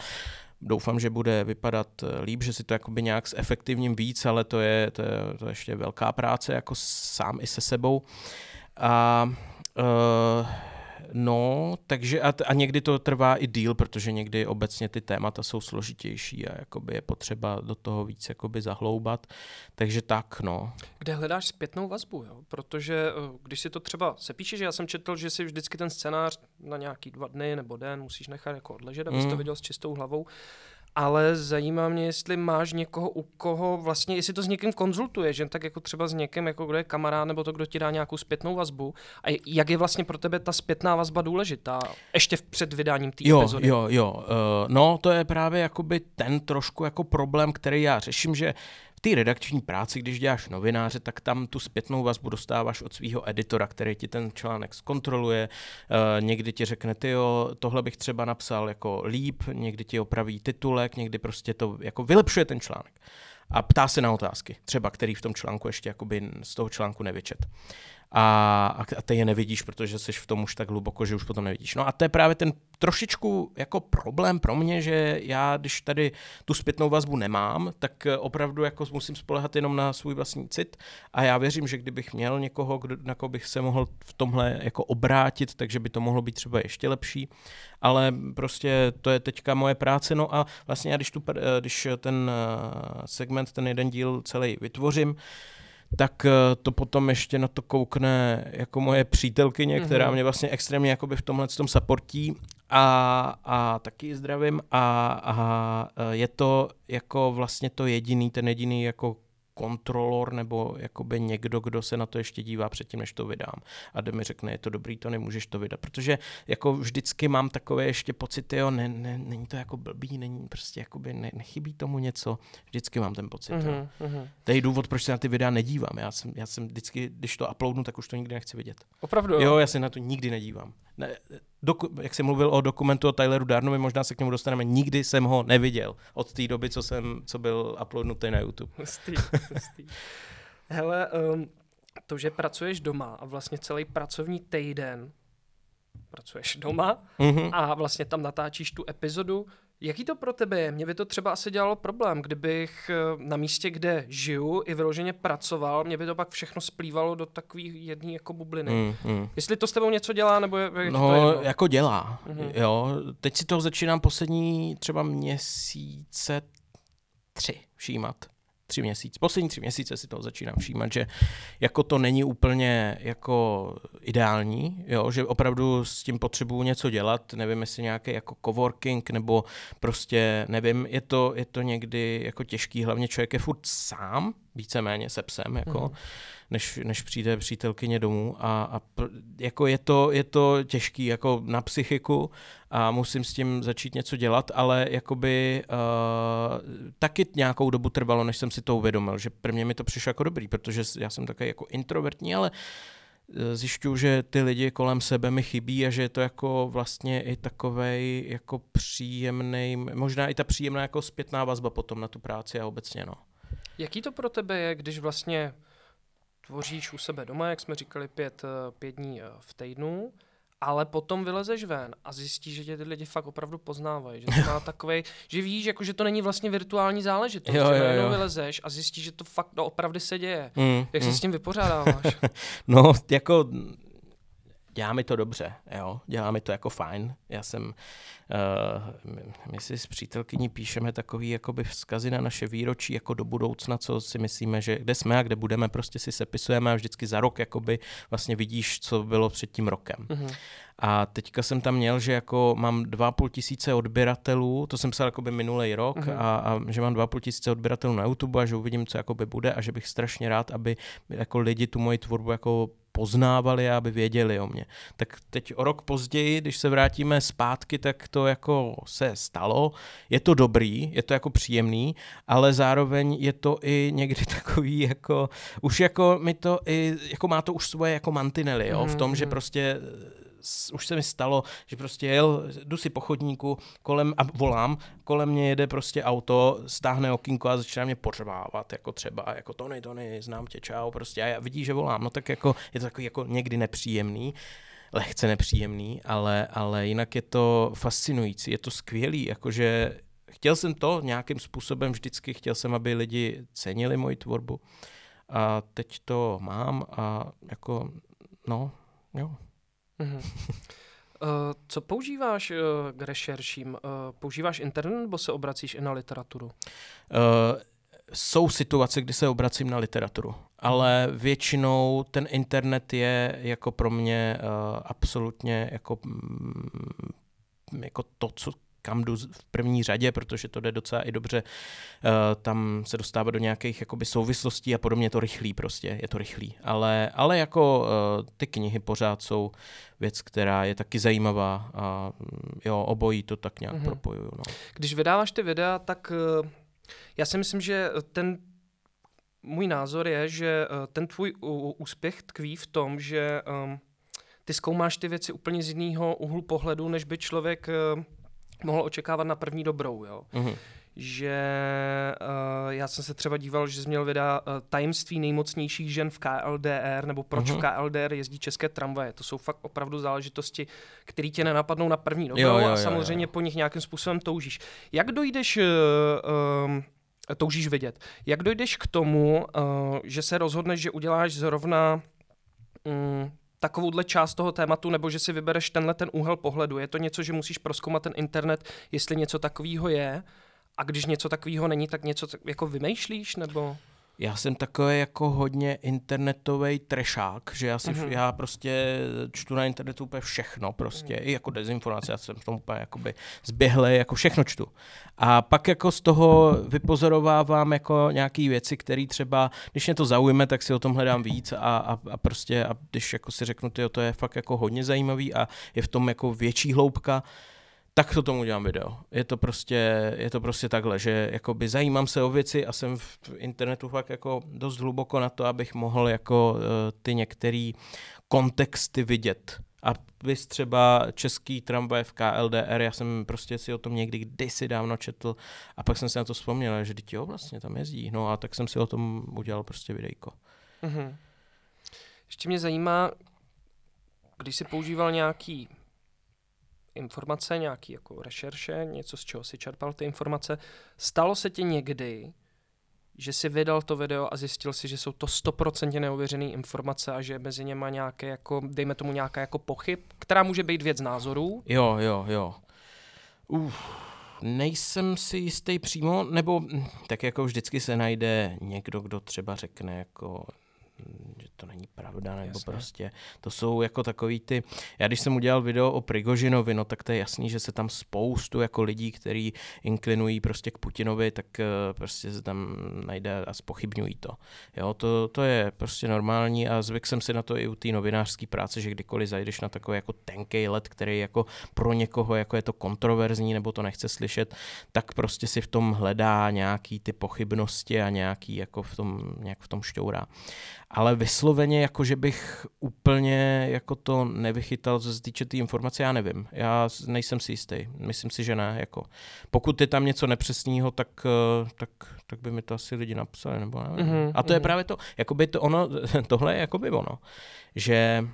Doufám, že bude vypadat líp, že si to jakoby nějak s efektivním víc, ale to je, to je, to je ještě velká práce, jako sám i se sebou. A uh, No, takže a, t- a někdy to trvá i díl, protože někdy obecně ty témata jsou složitější a jakoby je potřeba do toho víc jakoby zahloubat, takže tak, no. Kde hledáš zpětnou vazbu, jo? Protože když si to třeba sepíšeš, já jsem četl, že si vždycky ten scénář na nějaký dva dny nebo den musíš nechat jako odležet, abys mm. to viděl s čistou hlavou, ale zajímá mě, jestli máš někoho, u koho vlastně, jestli to s někým konzultuješ, že tak jako třeba s někým, jako kdo je kamarád, nebo to, kdo ti dá nějakou zpětnou vazbu. A jak je vlastně pro tebe ta zpětná vazba důležitá? Ještě před vydáním té epizody. Jo, jo, jo. Uh, no, to je právě jakoby ten trošku jako problém, který já řeším, že v té redakční práci, když děláš novináře, tak tam tu zpětnou vazbu dostáváš od svého editora, který ti ten článek zkontroluje. Uh, někdy ti řekne, tyjo, tohle bych třeba napsal jako líp, někdy ti opraví titulek, někdy prostě to jako vylepšuje ten článek. A ptá se na otázky, třeba který v tom článku ještě jakoby z toho článku nevyčet. a, a ty je nevidíš, protože jsi v tom už tak hluboko, že už potom nevidíš. No a to je právě ten trošičku jako problém pro mě, že já, když tady tu zpětnou vazbu nemám, tak opravdu jako musím spoléhat jenom na svůj vlastní cit a já věřím, že kdybych měl někoho, na koho bych se mohl v tomhle jako obrátit, takže by to mohlo být třeba ještě lepší, ale prostě to je teďka moje práce, no a vlastně já, když, tu, když ten segment, ten jeden díl celý vytvořím, tak to potom ještě na to koukne jako moje přítelkyně, mm-hmm. která mě vlastně extrémně jakoby v tomhle tom supportí a, a taky zdravím a, a je to jako vlastně to jediný, ten jediný jako kontrolor nebo jakoby někdo, kdo se na to ještě dívá předtím, než to vydám. A jde mi řekne, je to dobrý, to nemůžeš to vydat. Protože jako vždycky mám takové ještě pocity, jo, ne, ne, není to jako blbý, není prostě jakoby, ne, nechybí tomu něco. Vždycky mám ten pocit. Uh-huh, uh-huh. To je důvod, proč se na ty videa nedívám. Já jsem, já jsem vždycky, když to uploadnu, tak už to nikdy nechci vidět. Opravdu? Jo, jo, já se na to nikdy nedívám. Ne, doku- jak jsem mluvil o dokumentu o Tyleru Darnovi, možná se k němu dostaneme, nikdy jsem ho neviděl od té doby, co jsem, co byl uploadnutý na YouTube. Hustý, hustý. Hele, um, to, že pracuješ doma a vlastně celý pracovní týden pracuješ doma mm-hmm. a vlastně tam natáčíš tu epizodu, jaký to pro tebe je? Mně by to třeba asi dělalo problém, kdybych na místě, kde žiju, i vyloženě pracoval, mě by to pak všechno splývalo do takové jedné jako bubliny. Mm, mm. Jestli to s tebou něco dělá, nebo je, je no, to jedno? Jako dělá. Mm-hmm. Jo. Teď si toho začínám poslední třeba měsíce tři všímat. Tři měsíce. Poslední tři měsíce si toho začínám všímat, že jako to není úplně jako ideální, jo? Že opravdu s tím potřebuju něco dělat, nevím, jestli nějaký jako coworking nebo prostě nevím, je to, je to někdy jako těžký, hlavně člověk je furt sám, víceméně se psem, jako, mm. než, než přijde přítelkyně domů a, a pr- jako je to, je to těžký jako na psychiku a musím s tím začít něco dělat, ale jakoby uh, taky nějakou dobu trvalo, než jsem si to uvědomil, že pro mě mi to přišlo jako dobrý, protože já jsem takový jako introvertní, ale zjišťuju, že ty lidi kolem sebe mi chybí a že je to jako vlastně i takovej jako příjemnej, možná i ta příjemná jako zpětná vazba potom na tu práci a obecně, no. Jaký to pro tebe je, když vlastně tvoříš u sebe doma, jak jsme říkali, pět, pět dní v týdnu, ale potom vylezeš ven a zjistíš, že tě ty lidi fakt opravdu poznávají, že to má takovej, že víš, jako, že to není vlastně virtuální záležitost, jo, že jenom vylezeš a zjistíš, že to fakt doopravdy se děje. Mm, jak mm. se s tím vypořádáváš? No, jako... Dělá mi to dobře, jo, dělá mi to jako fajn. Já jsem, uh, my, my si s přítelkyní píšeme takový jakoby vzkazy na naše výročí jako do budoucna, co si myslíme, že kde jsme a kde budeme, prostě si sepisujeme a vždycky za rok jakoby vlastně vidíš, co bylo před tím rokem. Mm-hmm. A teďka jsem tam měl, že jako mám dva půl tisíce odběratelů, to jsem psal jakoby minulej rok, mm-hmm. a, a že mám dva půl tisíce odběratelů na YouTube a že uvidím, co jakoby bude a že bych strašně rád, aby jako lidi tu moji tvorbu jako poznávali a aby věděli o mě. Tak teď o rok později, když se vrátíme zpátky, tak to jako se stalo. Je to dobrý, je to jako příjemný, ale zároveň je to i někdy takový jako, už jako mi to i, jako má to už svoje jako mantinely, jo, v tom, že prostě už se mi stalo, že prostě jel, jdu si po chodníku kolem, a volám, kolem mě jede prostě auto, stáhne okýnko a začíná mě pořvávat, jako třeba, jako Tony, Tony, znám tě, čau, prostě a já vidí, že volám, no tak jako je to takový jako někdy nepříjemný, lehce nepříjemný, ale, ale jinak je to fascinující, je to skvělý, jakože chtěl jsem to nějakým způsobem vždycky, chtěl jsem, aby lidi cenili moji tvorbu a teď to mám a jako, no, jo. Uh, co používáš uh, k rešerším? Uh, používáš internet nebo se obracíš i na literaturu? Uh, jsou situace, kdy se obracím na literaturu, ale většinou ten internet je jako pro mě uh, absolutně jako, mm, jako to, co kam jdu v první řadě, protože to jde docela i dobře, uh, tam se dostává do nějakých jakoby souvislostí a podobně, je to rychlý prostě, je to rychlý. Ale, ale jako uh, ty knihy pořád jsou věc, která je taky zajímavá a jo, obojí to tak nějak mm-hmm. propojuju. No. Když vydáváš ty videa, tak uh, já si myslím, že ten můj názor je, že uh, ten tvůj uh, úspěch tkví v tom, že um, ty zkoumáš ty věci úplně z jiného úhlu pohledu, než by člověk... Uh, mohl očekávat na první dobrou, jo. Mm-hmm. že uh, já jsem se třeba díval, že jsi měl videa uh, Tajemství nejmocnějších žen v K L D R, nebo proč uh-huh. v K L D R jezdí české tramvaje. To jsou fakt opravdu záležitosti, které tě nenapadnou na první dobrou a samozřejmě jo, jo. po nich nějakým způsobem toužíš. Jak dojdeš... Uh, um, toužíš vidět. Jak dojdeš k tomu, že se rozhodneš, že uděláš zrovna takovouhle část toho tématu, nebo že si vybereš tenhle ten úhel pohledu? Je to něco, že musíš prozkoumat ten internet, jestli něco takového je, a když něco takového není, tak něco jako vymýšlíš, nebo... Já jsem takový jako hodně internetový trešák, že já, si, mm-hmm. já prostě čtu na internetu úplně všechno prostě, mm. i jako dezinformace, já jsem v tom úplně jakoby zběhlej, jako všechno čtu. A pak jako z toho vypozorovávám jako nějaký věci, které třeba, když mě to zaujme, tak si o tom hledám víc a, a, a prostě, a když jako si řeknu, tyjo, to je fakt jako hodně zajímavý a je v tom jako větší hloubka, tak to tomu dělám video. Je to prostě, je to prostě takhle, že jakoby zajímám se o věci a jsem v internetu fakt jako dost hluboko na to, abych mohl jako uh, ty některé kontexty vidět. A bys třeba český tramvaj v K L D R, já jsem prostě si o tom někdy kdysi dávno četl a pak jsem se na to vzpomněl, že jo, vlastně tam jezdí. No a tak jsem si o tom udělal prostě videjko. Mm-hmm. Ještě mě zajímá, když jsi používal nějaký informace, nějaký jako rešerše, něco, z čeho si čerpal ty informace. Stalo se ti někdy, že si vydal to video a zjistil si, že jsou to stoprocentně neověřené informace a že mezi něma nějaké, jako, dejme tomu nějaká jako pochyb, která může být věc názorů? Jo, jo, jo. Uf, nejsem si jistý přímo, nebo tak jako vždycky se najde někdo, kdo třeba řekne jako... že to není pravda, nebo jasně. prostě to jsou jako takový ty, já když jsem udělal video o Prigožinovi, no tak to je jasný, že se tam spoustu jako lidí, kteří inklinují prostě k Putinovi, tak prostě se tam najde a zpochybňují to. Jo, to, to je prostě normální a zvyk jsem si na to i u té novinářské práce, že kdykoliv zajdeš na takový jako tenkej led, který jako pro někoho jako je to kontroverzní, nebo to nechce slyšet, tak prostě si v tom hledá nějaký ty pochybnosti a nějaký jako v tom, nějak v tom šťourá. Ale vysloveně, jako že bych úplně jako to nevychytal, co se týče té informace, já nevím. Já nejsem si jistý. Myslím si, že ne. Jako. Pokud je tam něco nepřesného, tak, tak, tak by mi to asi lidi napsali. Nebo nevím. Mm-hmm. A to je právě to. Jakoby to ono, tohle je jakoby ono. Že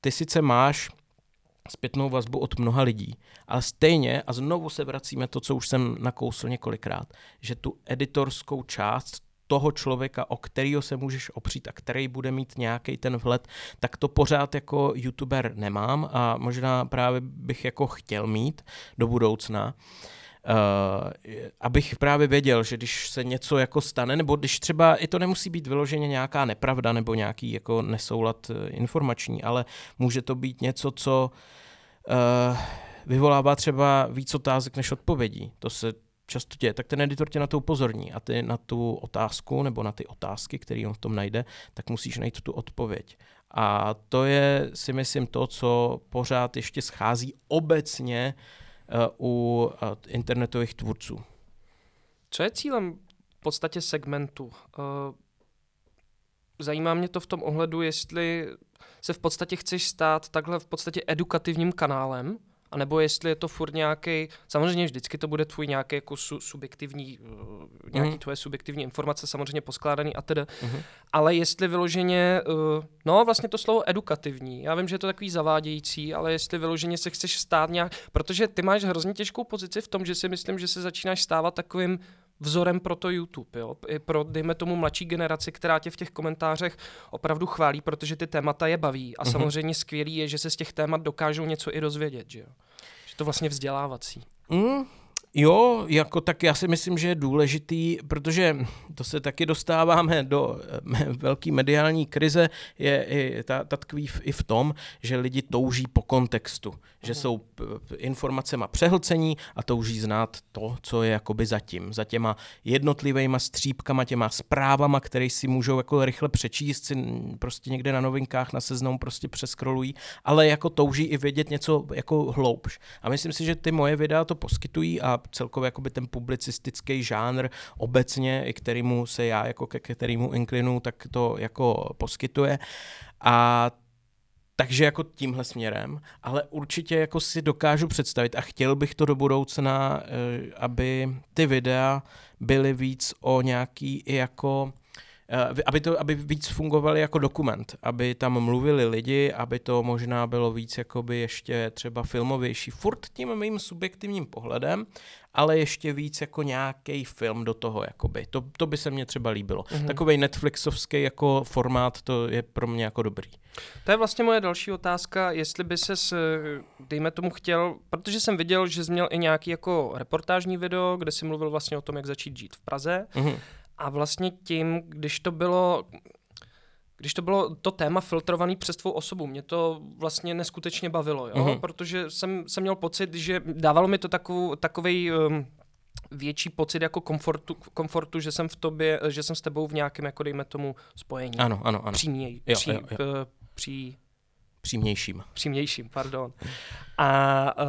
ty sice máš zpětnou vazbu od mnoha lidí. Ale stejně, a znovu se vracíme to, co už jsem nakousl několikrát, že tu editorskou část toho člověka, o kterého se můžeš opřít a který bude mít nějaký ten vhled, tak to pořád jako youtuber nemám a možná právě bych jako chtěl mít do budoucna. Uh, abych právě věděl, že když se něco jako stane, nebo když třeba i to nemusí být vyloženě nějaká nepravda nebo nějaký jako nesoulad informační, ale může to být něco, co uh, vyvolává třeba víc otázek než odpovědí. To se často děje, tak ten editor tě na to upozorní a ty na tu otázku nebo na ty otázky, které on v tom najde, tak musíš najít tu odpověď. A to je, si myslím, to, co pořád ještě schází obecně uh, u uh, internetových tvůrců. Co je cílem v podstatě segmentu? Uh, zajímá mě to v tom ohledu, jestli se v podstatě chceš stát takhle v podstatě edukativním kanálem, a nebo jestli je to furt nějaký, samozřejmě vždycky to bude tvůj nějaký jako su, subjektivní, mm. nějaký tvoje subjektivní informace, samozřejmě poskládaný a teda. Mm. Ale jestli vyloženě, no vlastně to slovo edukativní, já vím, že je to takový zavádějící, ale jestli vyloženě se chceš stát nějak, protože ty máš hrozně těžkou pozici v tom, že si myslím, že se začínáš stávat takovým vzorem pro to YouTube, jo? I pro, dejme tomu, mladší generaci, která tě v těch komentářech opravdu chválí, protože ty témata je baví. A mm-hmm. samozřejmě skvělý je, že se z těch témat dokážou něco i dozvědět, že jo? Že to vlastně vzdělávací. Mm, jo, jako tak já si myslím, že je důležitý, protože to se taky dostáváme do velké mediální krize, je i ta, ta tkví v, i v tom, že lidi touží po kontextu, že mm-hmm. jsou informacema přehlcení a touží znát to, co je jakoby zatím. Za těma jednotlivýma střípkama, těma zprávama, které si můžou jako rychle přečíst, si prostě někde na novinkách, na Seznamu prostě přeskrolují, ale jako touží i vědět něco jako hloubš. A myslím si, že ty moje videa to poskytují a celkově jakoby ten publicistický žánr obecně, i kterému se já jako ke kterému inklinu, tak to jako poskytuje. A Takže jako tímhle směrem, ale určitě jako si dokážu představit a chtěl bych to do budoucna, aby ty videa byly víc o nějaký jako, aby, to, aby víc fungovaly jako dokument, aby tam mluvili lidi, aby to možná bylo víc jakoby ještě třeba filmovější, furt tím mým subjektivním pohledem, ale ještě víc jako nějaký film do toho jakoby. To, to by se mně třeba líbilo. Mm-hmm. Takovej Netflixovský jako formát, to je pro mě jako dobrý. To je vlastně moje další otázka, jestli by ses, dejme tomu, chtěl, protože jsem viděl, že jsi měl i nějaký jako reportážní video, kde jsi mluvil vlastně o tom, jak začít žít v Praze. Mm-hmm. A vlastně tím, když to bylo, když to bylo to téma filtrovaný přes tvou osobu, mě to vlastně neskutečně bavilo, jo? Mm-hmm. Protože jsem, jsem měl pocit, že dávalo mi to takovou, takovej um, větší pocit jako komfortu, komfortu, že jsem v tobě, že jsem s tebou v nějakém, jako dejme tomu, spojení. Ano, ano, ano. Příměj, jo, při, jo, jo. K, při, přímějším. Přímějším, pardon. A uh,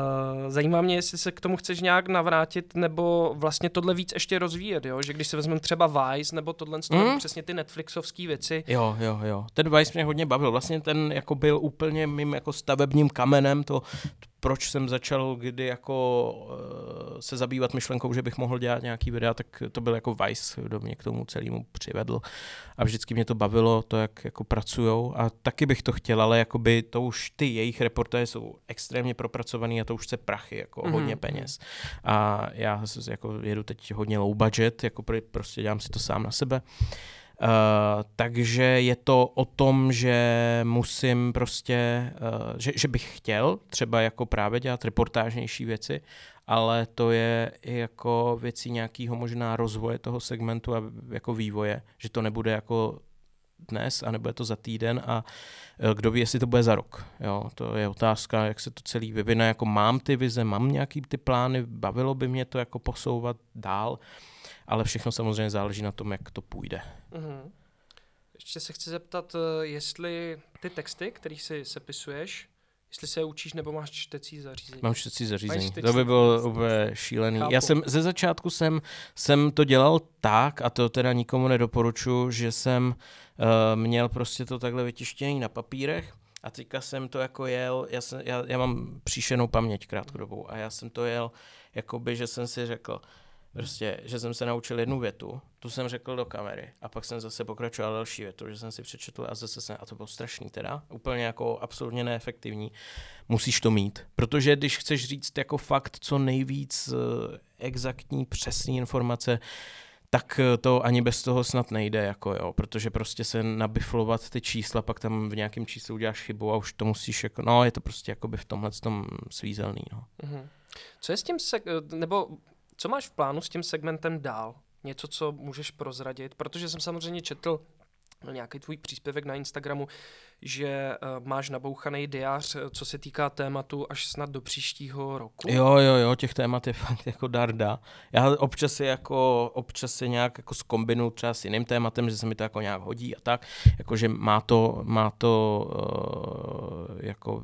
zajímá mě, jestli se k tomu chceš nějak navrátit, nebo vlastně tohle víc ještě rozvíjet, jo? Že když se vezmeme třeba Vice, nebo tohle mm. přesně ty netflixovský věci. Jo, jo, jo. Ten Vice mě hodně bavil. Vlastně ten jako byl úplně mým jako stavebním kamenem, to, proč jsem začal, kdy jako uh, se zabývat myšlenkou, že bych mohl dělat nějaký videa, tak to byl jako Vice, kdo mě k tomu celému přivedl. A vždycky mě to bavilo, to, jak jako pracujou. A taky bych to chtěl, ale jakoby to už ty jejich reportáže jsou extrémně propracovaný a to už se prachy, jako mm-hmm. hodně peněz. A já jako jedu teď hodně low budget, jako prostě dělám si to sám na sebe. Uh, takže je to o tom, že musím prostě, uh, že, že bych chtěl třeba jako právě dělat reportážnější věci, ale to je i jako věcí nějakého možná rozvoje toho segmentu a jako vývoje, že to nebude jako dnes a nebude to za týden a kdo ví, jestli to bude za rok. Jo, to je otázka, jak se to celý vyvine. Jako mám ty vize, mám nějaký ty plány, bavilo by mě to jako posouvat dál, ale všechno samozřejmě záleží na tom, jak to půjde. Mm-hmm. Ještě se chci zeptat, jestli ty texty, které si sepisuješ, jestli se učíš nebo máš čtecí zařízení? Mám čtecí zařízení. Čtecí to by bylo úplně šílený. Chápu. Já jsem ze začátku jsem, jsem to dělal tak, a to teda nikomu nedoporučuji, že jsem uh, měl prostě to takhle vytištěný na papírech a teďka jsem to jako jel, já, jsem, já, já mám příšenou paměť krátkodobou a já jsem to jel, jakoby, že jsem si řekl, prostě, že jsem se naučil jednu větu, tu jsem řekl do kamery a pak jsem zase pokračoval další větu, že jsem si přečetl a zase jsem, a to bylo strašný teda, úplně jako absolutně neefektivní. Musíš to mít, protože když chceš říct jako fakt co nejvíc exaktní, přesný informace, tak to ani bez toho snad nejde, jako jo, protože prostě se nabiflovat ty čísla, pak tam v nějakém číslu uděláš chybu a už to musíš, jako, no je to prostě jakoby v tomhle tom svízelný, no. Co je s tím, sek- nebo... Co máš v plánu s tím segmentem dál? Něco, co můžeš prozradit? Protože jsem samozřejmě četl nějaký tvůj příspěvek na Instagramu, že uh, máš nabouchaný diář, co se týká tématu až snad do příštího roku. Jo, jo, jo, těch témat je fakt jako darda. Já občas se jako, občas nějak jako zkombinuju třeba s jiným tématem, že se mi to jako nějak hodí a tak. Jakože má to, má to uh, jako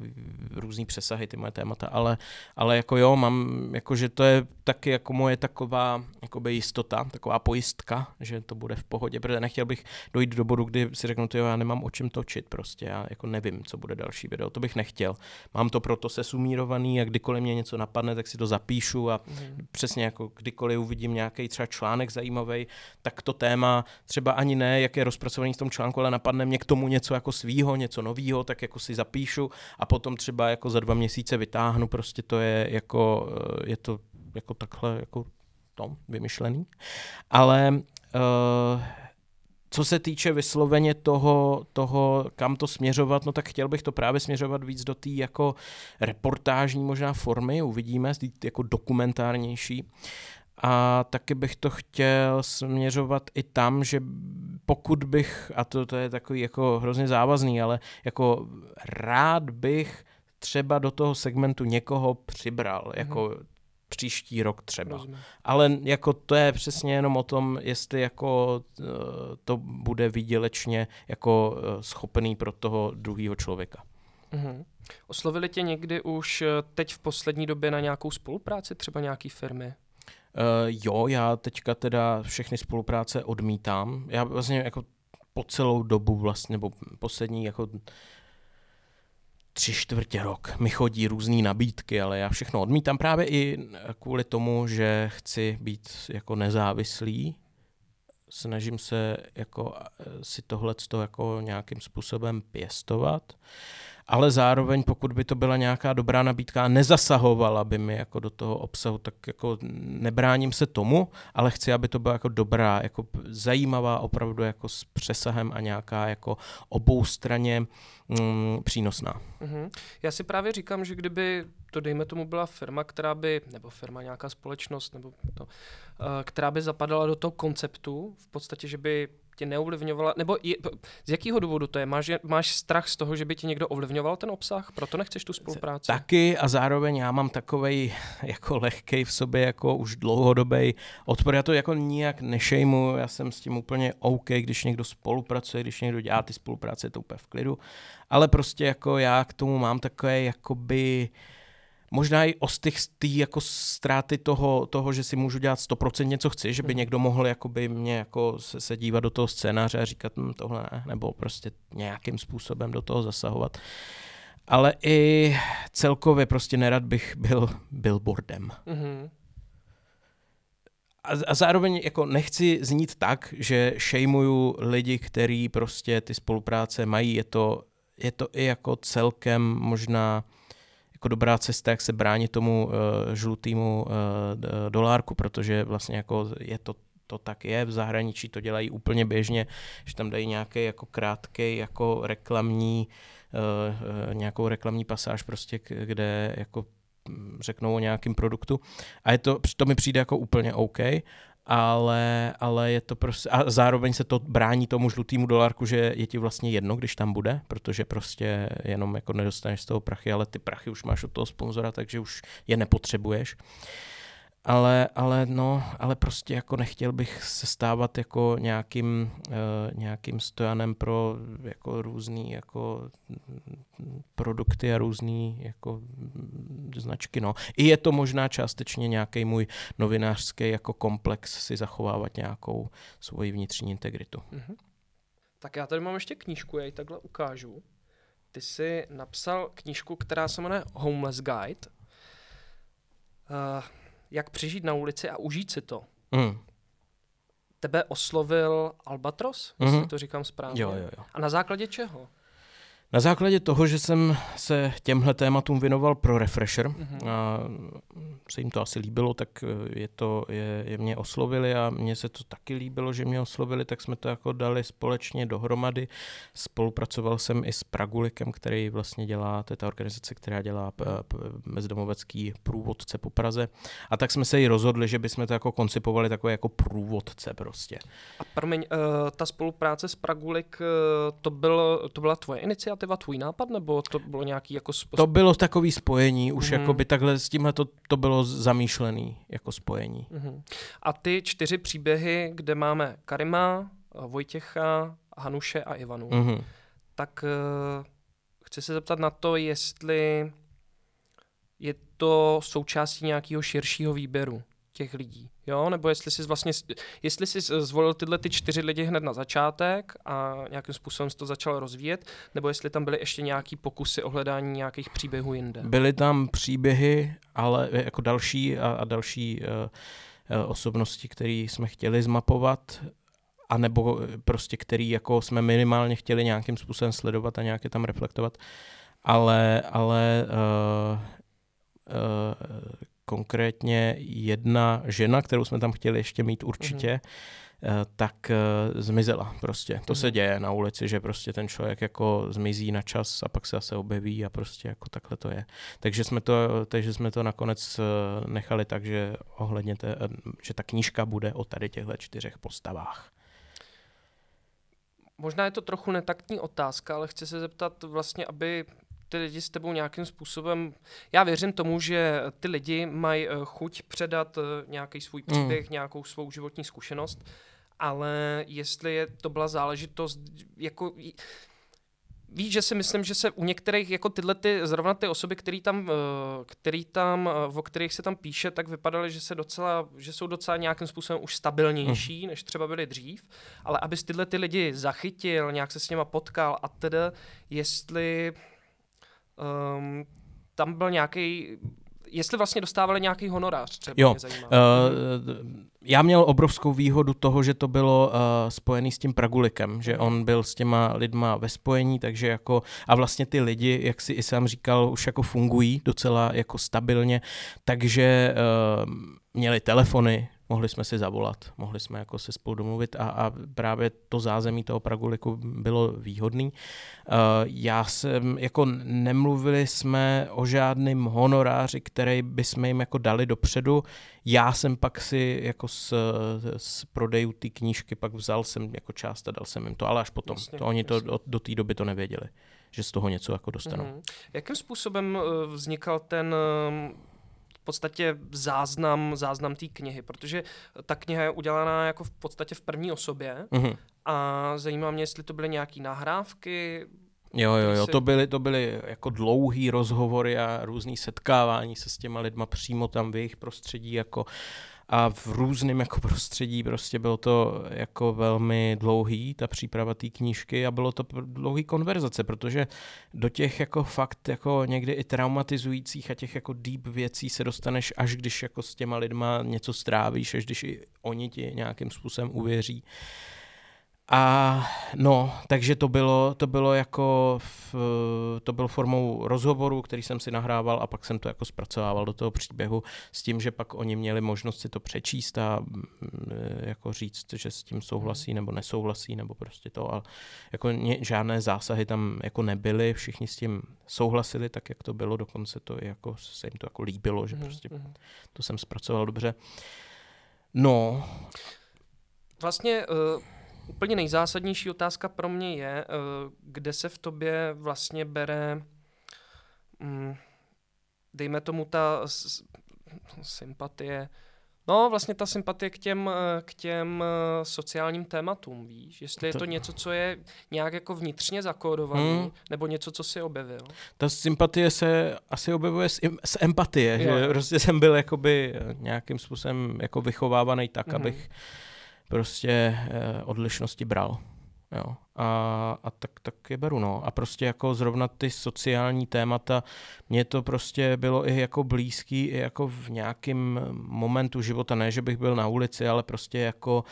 různý přesahy ty moje témata, ale, ale jako jo, mám, jakože to je taky jako moje taková jakoby jistota, taková pojistka, že to bude v pohodě, protože nechtěl bych dojít do bodu, kdy si řeknu, jo, já nemám o čem točit prostě. Já jako nevím, co bude další video, to bych nechtěl. Mám to proto sesumírovaný a kdykoliv mě něco napadne, tak si to zapíšu a mm. přesně jako kdykoliv uvidím nějaký třeba článek zajímavý, tak to téma třeba ani ne, jak je rozpracovaný v tom článku, ale napadne mě k tomu něco jako svýho, něco novýho, tak jako si zapíšu a potom třeba jako za dva měsíce vytáhnu, prostě to je jako, je to jako takhle jako tom vymyšlený. Ale uh, co se týče vysloveně toho, toho, kam to směřovat, no tak chtěl bych to právě směřovat víc do té jako reportážní možná formy, uvidíme, jako dokumentárnější. A taky bych to chtěl směřovat i tam, že pokud bych, a to, to je takový jako hrozně závazný, ale jako rád bych třeba do toho segmentu někoho přibral, jako mm. příští rok třeba. Rozumím. Ale jako to je přesně jenom o tom, jestli jako to bude výdělečně jako schopný pro toho druhého člověka. Mhm. Oslovili tě někdy už teď v poslední době na nějakou spolupráci, třeba nějaký firmy? Uh, jo, já teďka teda všechny spolupráce odmítám. Já vlastně jako po celou dobu vlastně, nebo poslední jako tři čtvrtě rok mi chodí různý nabídky, ale já všechno odmítám právě i kvůli tomu, že chci být jako nezávislý. Snažím se jako si tohleto jako nějakým způsobem pěstovat, ale zároveň pokud by to byla nějaká dobrá nabídka a nezasahovala by mi jako do toho obsahu, tak jako nebráním se tomu, ale chci, aby to byla jako dobrá, jako zajímavá opravdu jako s přesahem a nějaká jako oboustranně mm, přínosná. Mhm. Já si právě říkám, že kdyby to dejme tomu byla firma, která by, nebo firma nějaká společnost, nebo to, která by zapadala do toho konceptu, v podstatě, že by tě neovlivňovala, nebo je, z jakého důvodu to je? Máš, máš strach z toho, že by ti někdo ovlivňoval ten obsah? Proto nechceš tu spolupráci? Taky a zároveň já mám takovej jako lehkej v sobě jako už dlouhodobej odpor. Já to jako nijak nešejmu, já jsem s tím úplně OK, když někdo spolupracuje, když někdo dělá ty spolupráce, je to úplně v klidu, ale prostě jako já k tomu mám takové jakoby možná i ostych z té jako ztráty toho, toho, že si můžu dělat sto procent něco chci, že by někdo mohl jakoby mě jako se, se dívat do toho scénáře a říkat hm, tohle ne, nebo prostě nějakým způsobem do toho zasahovat. Ale i celkově prostě nerad bych byl billboardem. Mm-hmm. A, a zároveň jako nechci znít tak, že šejmuju lidi, kteří prostě ty spolupráce mají. Je to, je to i jako celkem možná jako dobrá cesta, jak se bránit tomu uh, žlutému uh, dolárku, protože vlastně jako je to, to tak je, v zahraničí to dělají úplně běžně, že tam dají nějaký jako krátký jako reklamní, uh, uh, nějakou reklamní pasáž prostě, kde jako řeknou o nějakém produktu a je to, to mi přijde jako úplně OK, ale, ale je to prostě, a zároveň se to brání tomu žlutému dolárku, že je ti vlastně jedno, když tam bude, protože prostě jenom jako nedostaneš z toho prachy, ale ty prachy už máš od toho sponzora, takže už je nepotřebuješ. Ale, ale, no, ale prostě jako nechtěl bych se stávat jako nějakým, uh, nějakým stojanem pro jako různý jako produkty a různý jako značky. No. I je to možná částečně nějaký můj novinářský jako komplex si zachovávat nějakou svoji vnitřní integritu. Mhm. Tak já tady mám ještě knížku, já ji takhle ukážu. Ty jsi napsal knížku, která se jmenuje Homeless Guide. Uh, Jak přežít na ulici a užít si to. Mm. Tebe oslovil Albatros, mm-hmm. jestli to říkám správně. Jo, jo, jo. A na základě čeho? Na základě toho, že jsem se těmhle tématům věnoval pro Refresher. Mm-hmm. A se jim to asi líbilo, tak je to, je, je mě oslovili a mně se to taky líbilo, že mě oslovili, tak jsme to jako dali společně dohromady. Spolupracoval jsem i s Pragulikem, který vlastně dělá, to je ta organizace, která dělá p- p- bezdomovecký průvodce po Praze. A tak jsme se i rozhodli, že bychom to jako koncipovali takové jako průvodce prostě. A promiň, ta spolupráce s Pragulik, to, bylo, to byla tvoje iniciativa? Tvůj nápad, nebo to bylo nějaký jako spo... To bylo takové spojení, už mm. jakoby takhle s tímhle to, to bylo zamýšlený jako spojení. Mm. A ty čtyři příběhy, kde máme Karima, Vojtěcha, Hanuše a Ivanu, mm. tak uh, chci se zeptat na to, jestli je to součástí nějakého širšího výběru těch lidí, jo? Nebo jestli jsi vlastně, jestli jsi zvolil tyhle ty čtyři lidi hned na začátek a nějakým způsobem jsi to začal rozvíjet, nebo jestli tam byly ještě nějaký pokusy o hledání nějakých příběhů jinde? Byly tam příběhy, ale jako další a, a další uh, uh, osobnosti, které jsme chtěli zmapovat, a nebo prostě který jako jsme minimálně chtěli nějakým způsobem sledovat a nějak je tam reflektovat, ale, ale uh, uh, konkrétně jedna žena, kterou jsme tam chtěli ještě mít určitě, mm-hmm. tak zmizela prostě. To mm-hmm. se děje na ulici, že prostě ten člověk jako zmizí na čas a pak se zase objeví a prostě jako takhle to je. Takže jsme to, takže jsme to nakonec nechali tak, že, ohledně te, že ta knížka bude o tady těchto čtyřech postavách. Možná je to trochu netaktní otázka, ale chci se zeptat vlastně, aby ty lidi s tebou nějakým způsobem, já věřím tomu, že ty lidi mají chuť předat nějaký svůj příběh, mm. nějakou svou životní zkušenost, ale jestli je to byla záležitost, jako víš, že si myslím, že se u některých, jako tyhle ty, zrovna ty osoby, který tam, který tam, o kterých se tam píše, tak vypadaly, že, se docela, že jsou docela nějakým způsobem už stabilnější, mm. než třeba byly dřív, ale abys tyhle ty lidi zachytil, nějak se s nima potkal a teda, jestli um, tam byl nějaký, jestli vlastně dostávali nějaký honorář, třeba jo, mě zajímá. Uh, Já měl obrovskou výhodu toho, že to bylo uh, spojený s tím Pragulikem, že on byl s těma lidma ve spojení, takže jako a vlastně ty lidi, jak si i sám říkal, už jako fungují docela jako stabilně, takže uh, měli telefony, mohli jsme si zavolat, mohli jsme jako se spolu domluvit a, a právě to zázemí toho Praguliku bylo výhodný. Uh, já jsem, jako nemluvili jsme o žádným honoráři, který bychom jim jako dali dopředu. Já jsem pak si jako z, z prodejů té knížky pak vzal jsem jako část a dal jsem jim to, ale až potom. Jasně, to oni to od, do té doby to nevěděli, že z toho něco jako dostanou. Mm-hmm. Jakým způsobem vznikal ten... v podstatě záznam, záznam té knihy, protože ta kniha je udělaná jako v podstatě v první osobě mm-hmm. a zajímá mě, jestli to byly nějaký nahrávky. Jo, jo, jo, to byly, to byly jako dlouhý rozhovory a různý setkávání se s těma lidma přímo tam v jejich prostředí jako a v různém jako prostředí prostě bylo to jako velmi dlouhý, ta příprava té knížky a bylo to dlouhý konverzace, protože do těch jako fakt jako někdy i traumatizujících a těch jako deep věcí se dostaneš, až když jako s těma lidma něco strávíš, až když i oni ti nějakým způsobem uvěří. A no, takže to bylo, to bylo jako v, to bylo formou rozhovoru, který jsem si nahrával a pak jsem to jako zpracovával do toho příběhu s tím, že pak oni měli možnost si to přečíst a jako říct, že s tím souhlasí nebo nesouhlasí nebo prostě to, ale jako ně, žádné zásahy tam jako nebyly, všichni s tím souhlasili tak, jak to bylo, dokonce to jako se jim to jako líbilo, že prostě to jsem zpracoval dobře. No. Vlastně uh... Úplně nejzásadnější otázka pro mě je, kde se v tobě vlastně bere, dejme tomu ta sympatie, no vlastně ta sympatie k těm, k těm sociálním tématům, víš? Jestli je to něco, co je nějak jako vnitřně zakódovaný, hmm. nebo něco, co si objevil? Ta sympatie se asi objevuje z, z empatie, jo. Že prostě jsem byl jakoby nějakým způsobem jako vychovávaný tak, hmm. abych prostě eh, odlišnosti bral. Jo. A, a tak, tak je beru. No. A prostě jako zrovna ty sociální témata, mně to prostě bylo i jako blízký, i jako v nějakém momentu života, ne, že bych byl na ulici, ale prostě jako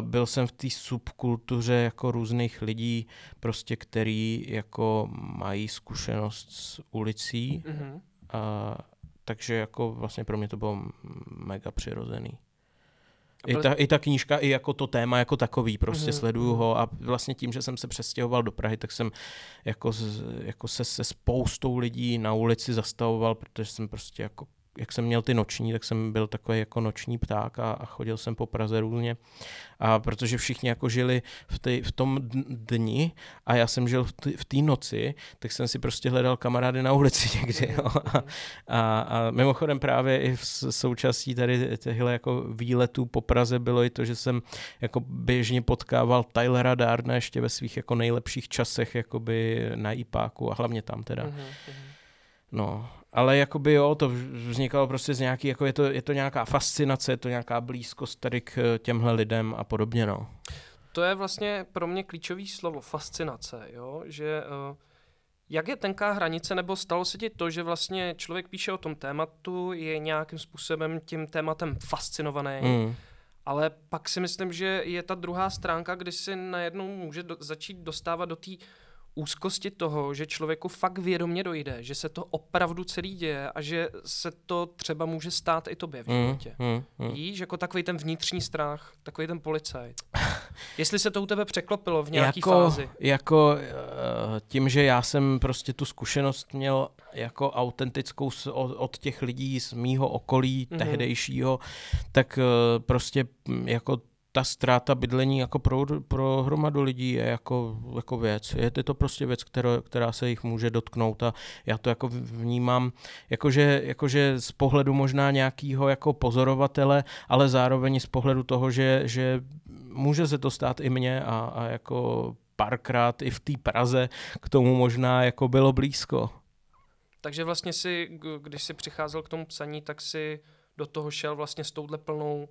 uh, byl jsem v té subkultuře jako různých lidí, prostě který jako mají zkušenost s ulicí. Mm-hmm. A, takže jako vlastně pro mě to bylo mega přirozený. I ta, I ta knížka, i jako to téma jako takový, prostě mm-hmm. sleduju ho a vlastně tím, že jsem se přestěhoval do Prahy, tak jsem jako, z, jako se, se spoustou lidí na ulici zastavoval, protože jsem prostě jako, jak jsem měl ty noční, tak jsem byl takový jako noční pták a, a chodil jsem po Praze různě. A protože všichni jako žili v, tej, v tom dni a já jsem žil v té noci, tak jsem si prostě hledal kamarády na ulici někdy. Jo. A, a, a mimochodem právě i v součástí tady těchto jako výletů po Praze bylo i to, že jsem jako běžně potkával Tylera Dardana ještě ve svých jako nejlepších časech jakoby na IPáku a hlavně tam teda. No. Ale jakoby jo, to vznikalo prostě z nějaký, jako je to, je to nějaká fascinace, je to nějaká blízkost tady k těmhle lidem a podobně, no. To je vlastně pro mě klíčový slovo, fascinace, jo, že jak je tenká hranice, nebo stalo se ti to, že vlastně člověk píše o tom tématu, je nějakým způsobem tím tématem fascinovaný, mm. ale pak si myslím, že je ta druhá stránka, kdy si najednou může do, začít dostávat do té úzkosti toho, že člověku fakt vědomě dojde, že se to opravdu celý děje a že se to třeba může stát i tobě v životě. Mm, mm, mm. Víš, jako takový ten vnitřní strach, takový ten policajt. Jestli se to u tebe překlopilo v nějaký jako, fázi. Jako tím, že já jsem prostě tu zkušenost měl jako autentickou od těch lidí z mýho okolí, mm-hmm. tehdejšího, tak prostě jako ta ztráta bydlení jako pro, pro hromadu lidí je jako, jako věc. Je to prostě věc, kterou, která se jich může dotknout a já to jako vnímám jakože, jakože z pohledu možná nějakého jako pozorovatele, ale zároveň z pohledu toho, že, že může se to stát i mně a, a jako párkrát i v té Praze k tomu možná jako bylo blízko. Takže vlastně si, když si přicházel k tomu psaní, tak si do toho šel vlastně s touhle plnou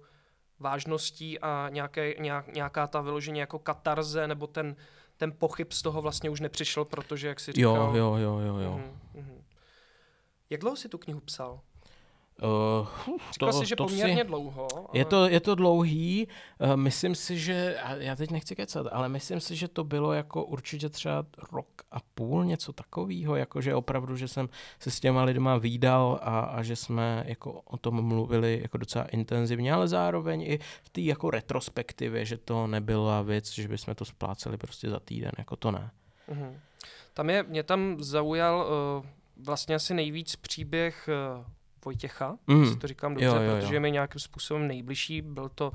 vážností a nějaké, nějak, nějaká ta vyloženě jako katarze nebo ten, ten pochyb z toho vlastně už nepřišel, protože jak si říkal... Jo, jo, jo, jo, jo. Mm, mm. Jak dlouho jsi tu knihu psal? Uh, Říkal to, jsi, že to poměrně si... dlouho. Ale... Je, to, je to dlouhý, uh, myslím si, že, já teď nechci kecat, ale myslím si, že to bylo jako určitě třeba rok a půl, něco takového, jakože opravdu, že jsem se s těma lidma vídal a, a že jsme jako o tom mluvili jako docela intenzivně, ale zároveň i v té jako retrospektivě, že to nebyla věc, že bychom to spláceli prostě za týden, jako to ne. Uh-huh. Tam je, mě tam zaujal uh, vlastně asi nejvíc příběh uh, Vojtěcha, mm. si to říkám dobře, jo, jo, protože jo. mi nějakým způsobem nejbližší. Byl to,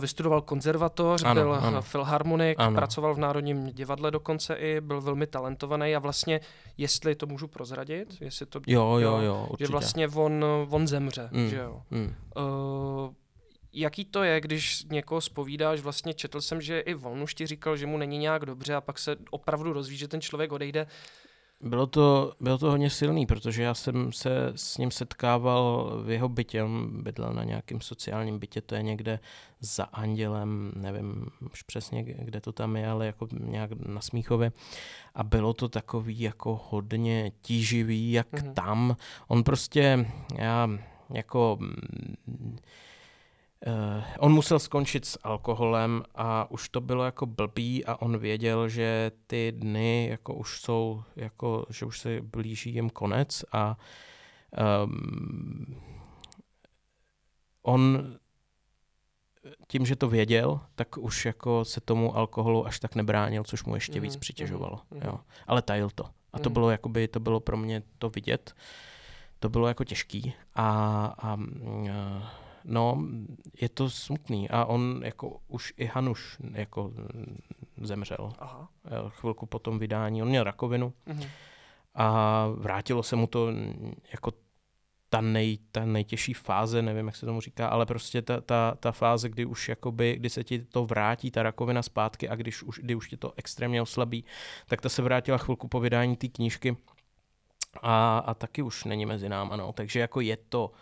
vystudoval konzervatoř, ano, byl ano. filharmonik, ano. pracoval v Národním divadle dokonce i, byl velmi talentovaný a vlastně, jestli to můžu prozradit, jestli to, jo, jo, jo, že vlastně on, on zemře, mm. že jo. Mm. Uh, Jaký to je, když někoho zpovídáš, vlastně četl jsem, že i on už ti říkal, že mu není nějak dobře a pak se opravdu dozví, že ten člověk odejde. Bylo to, bylo to hodně silný, protože já jsem se s ním setkával v jeho bytě, on bydlel na nějakém sociálním bytě, to je někde za Andělem, nevím už přesně, kde to tam je, ale jako nějak na Smíchově. A bylo to takový jako hodně tíživý, jak mm-hmm. tam. On prostě, já jako... Uh, on musel skončit s alkoholem a už to bylo jako blbý a on věděl, že ty dny jako už jsou, jako, že už se blíží jim konec a um, on tím, že to věděl, tak už jako se tomu alkoholu až tak nebránil, což mu ještě mm-hmm. víc přitěžovalo. Mm-hmm. Jo. Ale tajil to. A to mm-hmm. bylo jakoby, to bylo pro mě to vidět. To bylo jako těžký a, a uh, no, je to smutný a on jako už i Hanuš jako zemřel. Aha. Chvilku po tom vydání, on měl rakovinu mhm. a vrátilo se mu to jako ta, nej, ta nejtěžší fáze, nevím, jak se tomu říká, ale prostě ta, ta, ta fáze, kdy už jakoby, kdy se ti to vrátí, ta rakovina zpátky a když už, kdy už ti to extrémně oslabí, tak ta se vrátila chvilku po vydání té knížky a, a taky už není mezi náma, no. Takže jako je to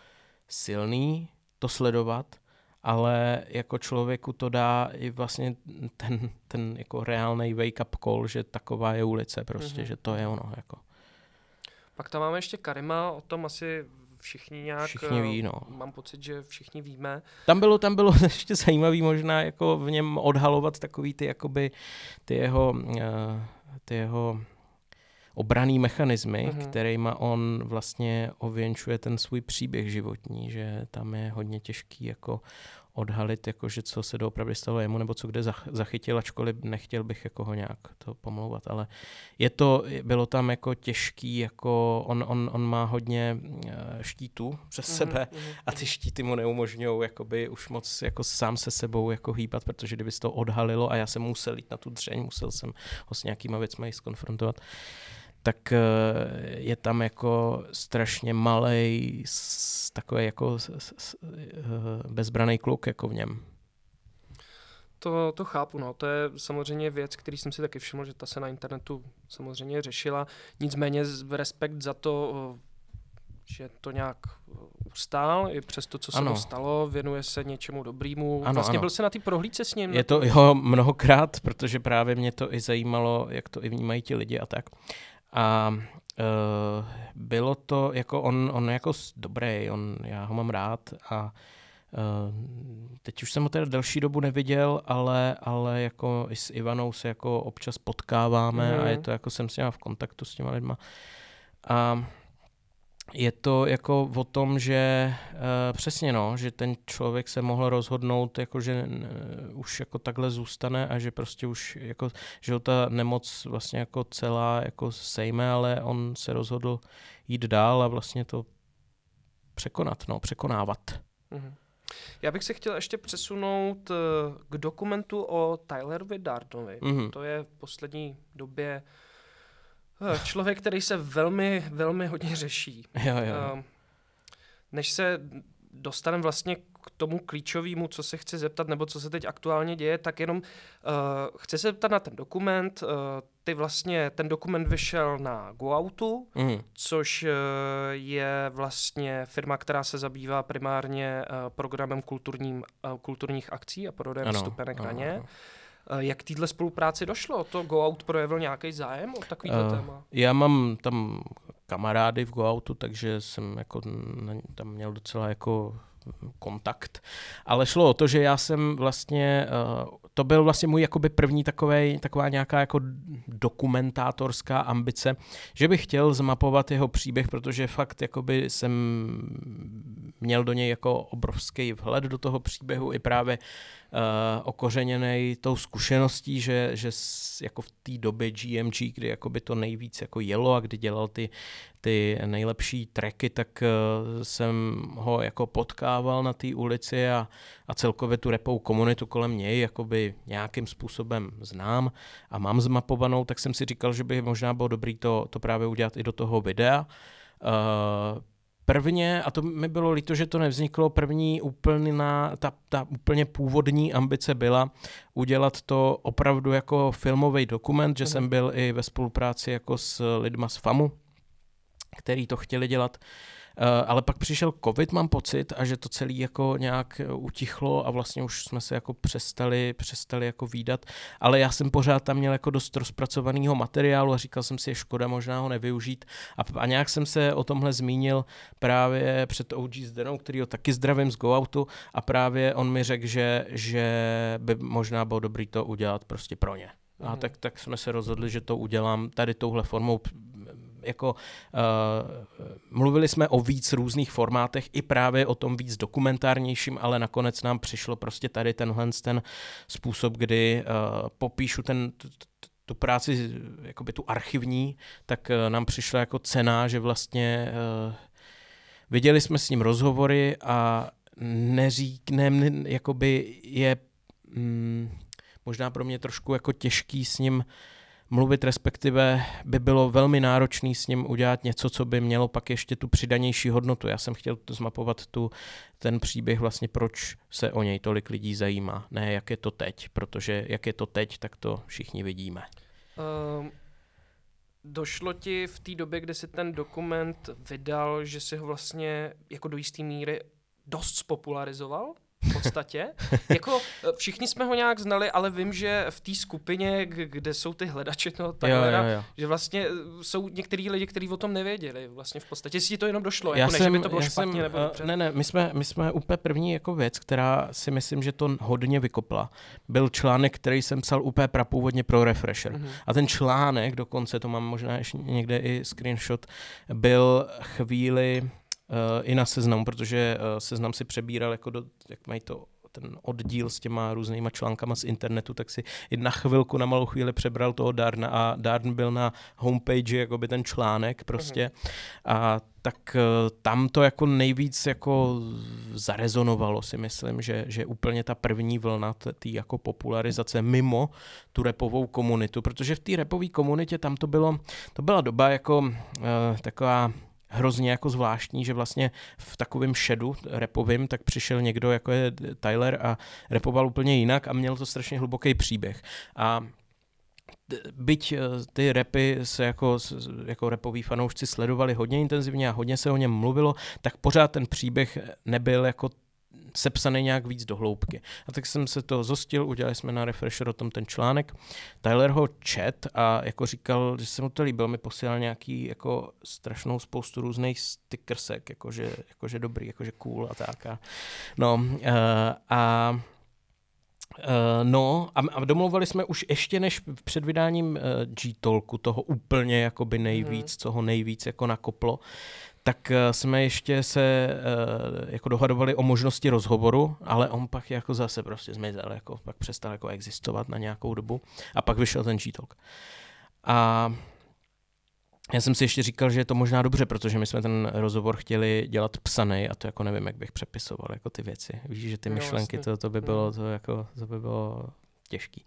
silný, to sledovat, ale jako člověku to dá i vlastně ten, ten jako reálnej wake-up call, že taková je ulice prostě, mm-hmm. že to je ono. Jako. Pak tam máme ještě Karima, o tom asi všichni nějak, všichni ví, no. Mám pocit, že všichni víme. Tam bylo, tam bylo ještě zajímavý možná jako v něm odhalovat takový ty, jakoby, ty jeho, ty jeho obraný mechanismy, mm-hmm. kterýma on vlastně ověnčuje ten svůj příběh životní, že tam je hodně těžký jako odhalit, jako že co se doopravdy stalo jemu, nebo co kde zachytil, ačkoliv nechtěl bych jako ho nějak to pomlouvat, ale je to, bylo tam jako těžký, jako on, on, on má hodně štítů přes mm-hmm. sebe a ty štíty mu neumožňují jakoby už moc jako sám se sebou jako hýbat, protože kdyby se to odhalilo a já jsem musel jít na tu dřeň, musel jsem ho s nějakýma věcmi zkonfrontovat, tak je tam jako strašně malej, takový jako bezbraný kluk jako v něm. To, to chápu, no. To je samozřejmě věc, který jsem si taky všiml, že ta se na internetu samozřejmě řešila. Nicméně respekt za to, že to nějak ustál, i přes to, co se mu stalo, věnuje se něčemu dobrýmu. Ano, vlastně ano. Byl jsi na té prohlídce s ním? Je to jo, mnohokrát, protože právě mě to i zajímalo, jak to i vnímají ti lidi a tak. A uh, bylo to, jako on, on jako dobrý, on, já ho mám rád a uh, teď už jsem ho teda delší dobu neviděl, ale, ale jako i s Ivanou se jako občas potkáváme mm. a je to jako jsem s ním v kontaktu s těma lidma. A je to jako o tom, že uh, přesně no, že ten člověk se mohl rozhodnout, jako že n- už jako takhle zůstane a že prostě už jako, že ho ta nemoc vlastně jako celá jako sejme, ale on se rozhodl jít dál a vlastně to překonat, no, překonávat. Mhm. Já bych se chtěl ještě přesunout k dokumentu o Tylerovi Dardanovi. Mhm. To je v poslední době člověk, který se velmi, velmi hodně řeší. Jo, jo. Než se dostaneme vlastně k tomu klíčovému, co se chci zeptat, nebo co se teď aktuálně děje, tak jenom uh, chci se zeptat na ten dokument. Uh, ty vlastně, ten dokument vyšel na GoOutu, mm. což uh, je vlastně firma, která se zabývá primárně uh, programem kulturním, uh, kulturních akcí a prodejem ano, vstupenek ano, na ně. Ano. Jak téhle spolupráci došlo? To GoOut projevil nějaký zájem o takovýto uh, téma? Já mám tam kamarády v GoOutu, takže jsem jako tam měl docela jako kontakt. Ale šlo o to, že já jsem vlastně, to byl vlastně můj jakoby první takovej, taková nějaká jako dokumentátorská ambice, že bych chtěl zmapovat jeho příběh, protože fakt jakoby jsem měl do něj jako obrovský vhled do toho příběhu i právě uh, okořeněnej tou zkušeností, že, že jako v té době G M G, kdy jakoby to nejvíc jako jelo a kdy dělal ty, ty nejlepší tracky, tak uh, jsem ho jako potkával na té ulici a, a celkově tu rapou komunitu kolem něj jakoby nějakým způsobem znám a mám zmapovanou, tak jsem si říkal, že by možná bylo dobrý to, to právě udělat i do toho videa. Uh, Prvně, a to mi bylo líto, že to nevzniklo, první úplná, ta, ta úplně původní ambice byla udělat to opravdu jako filmový dokument, že jsem byl i ve spolupráci jako s lidma z FAMU, který to chtěli dělat. Ale pak přišel covid, mám pocit, a že to celý jako nějak utichlo a vlastně už jsme se jako přestali, přestali jako vídat, ale já jsem pořád tam měl jako dost rozpracovaného materiálu a říkal jsem si, je škoda možná ho nevyužít a, a nějak jsem se o tomhle zmínil právě před O G Zdenou, kterýho taky zdravím z GoOutu a právě on mi řekl, že, že by možná bylo dobrý to udělat prostě pro ně. A mm. tak, tak jsme se rozhodli, že to udělám tady touhle formou. Jako, uh, mluvili jsme o víc různých formátech, i právě o tom víc dokumentárnějším, ale nakonec nám přišlo prostě tady tenhle ten způsob, kdy uh, popíšu ten, t, t, tu práci, jakoby tu archivní, tak uh, nám přišla jako cena, že vlastně uh, viděli jsme s ním rozhovory a neříknem, jakoby je mm, možná pro mě trošku jako těžký s ním mluvit, respektive by bylo velmi náročný s ním udělat něco, co by mělo pak ještě tu přidanější hodnotu. Já jsem chtěl zmapovat tu, ten příběh vlastně, proč se o něj tolik lidí zajímá. Ne, jak je to teď, protože jak je to teď, tak to všichni vidíme. Um, došlo ti v té době, kdy jsi ten dokument vydal, že jsi ho vlastně jako do jisté míry dost spopularizoval? V podstatě. Jako všichni jsme ho nějak znali, ale vím, že v té skupině, kde jsou ty hledače toho Tylera, že vlastně jsou některý lidi, kteří o tom nevěděli. Vlastně v podstatě si to jenom došlo, já jako jsem, ne, že by to bylo špatně jsem, nebo dobře. Ne, ne, my jsme, my jsme úplně první jako věc, která si myslím, že to hodně vykopla. Byl článek, který jsem psal úplně prapůvodně pro Refresher. Mm-hmm. A ten článek, dokonce to mám možná ještě někde i screenshot, byl chvíli Uh, i na Seznamu, protože uh, Seznam si přebíral, jako do, jak mají to, ten oddíl s těma různýma článkama z internetu, tak si i na chvilku, na malou chvíli přebral toho Darna a Darn byl na homepage jakoby ten článek prostě. Mm-hmm. A tak uh, tam to jako nejvíc jako zarezonovalo, si myslím, že, že úplně ta první vlna té jako popularizace mimo tu rapovou komunitu, protože v té rapové komunitě tam to bylo, to byla doba jako uh, taková hrozně jako zvláštní, že vlastně v takovém šedu rapovým tak přišel někdo, jako je Tyler, a rapoval úplně jinak a měl to strašně hluboký příběh. A byť ty rapy se jako, jako rapoví fanoušci sledovali hodně intenzivně a hodně se o něm mluvilo, tak pořád ten příběh nebyl jako sepsaný nějak víc do hloubky. A tak jsem se to zostil, udělali jsme na Refresher o tom ten článek. Tyler ho čet a jako říkal, že se mu to líbil, mi posílal nějaký jako strašnou spoustu různých stickersek, jakože, jakože dobrý, jakože cool a tak. A no uh, a Uh, no a, a domluvali jsme už ještě než před vydáním uh, G-Talku, toho úplně jakoby nejvíc, hmm. co ho nejvíc jako nakoplo, tak uh, jsme ještě se uh, jako dohadovali o možnosti rozhovoru, ale on pak jako zase prostě zmizel, jako pak přestal jako existovat na nějakou dobu a pak vyšel ten G-Talk. A já jsem si ještě říkal, že je to možná dobře, protože my jsme ten rozhovor chtěli dělat psanej a to jako nevím, jak bych přepisoval jako ty věci. Víš, že ty no, myšlenky, vlastně. to, to by bylo, to jako, to by bylo těžký.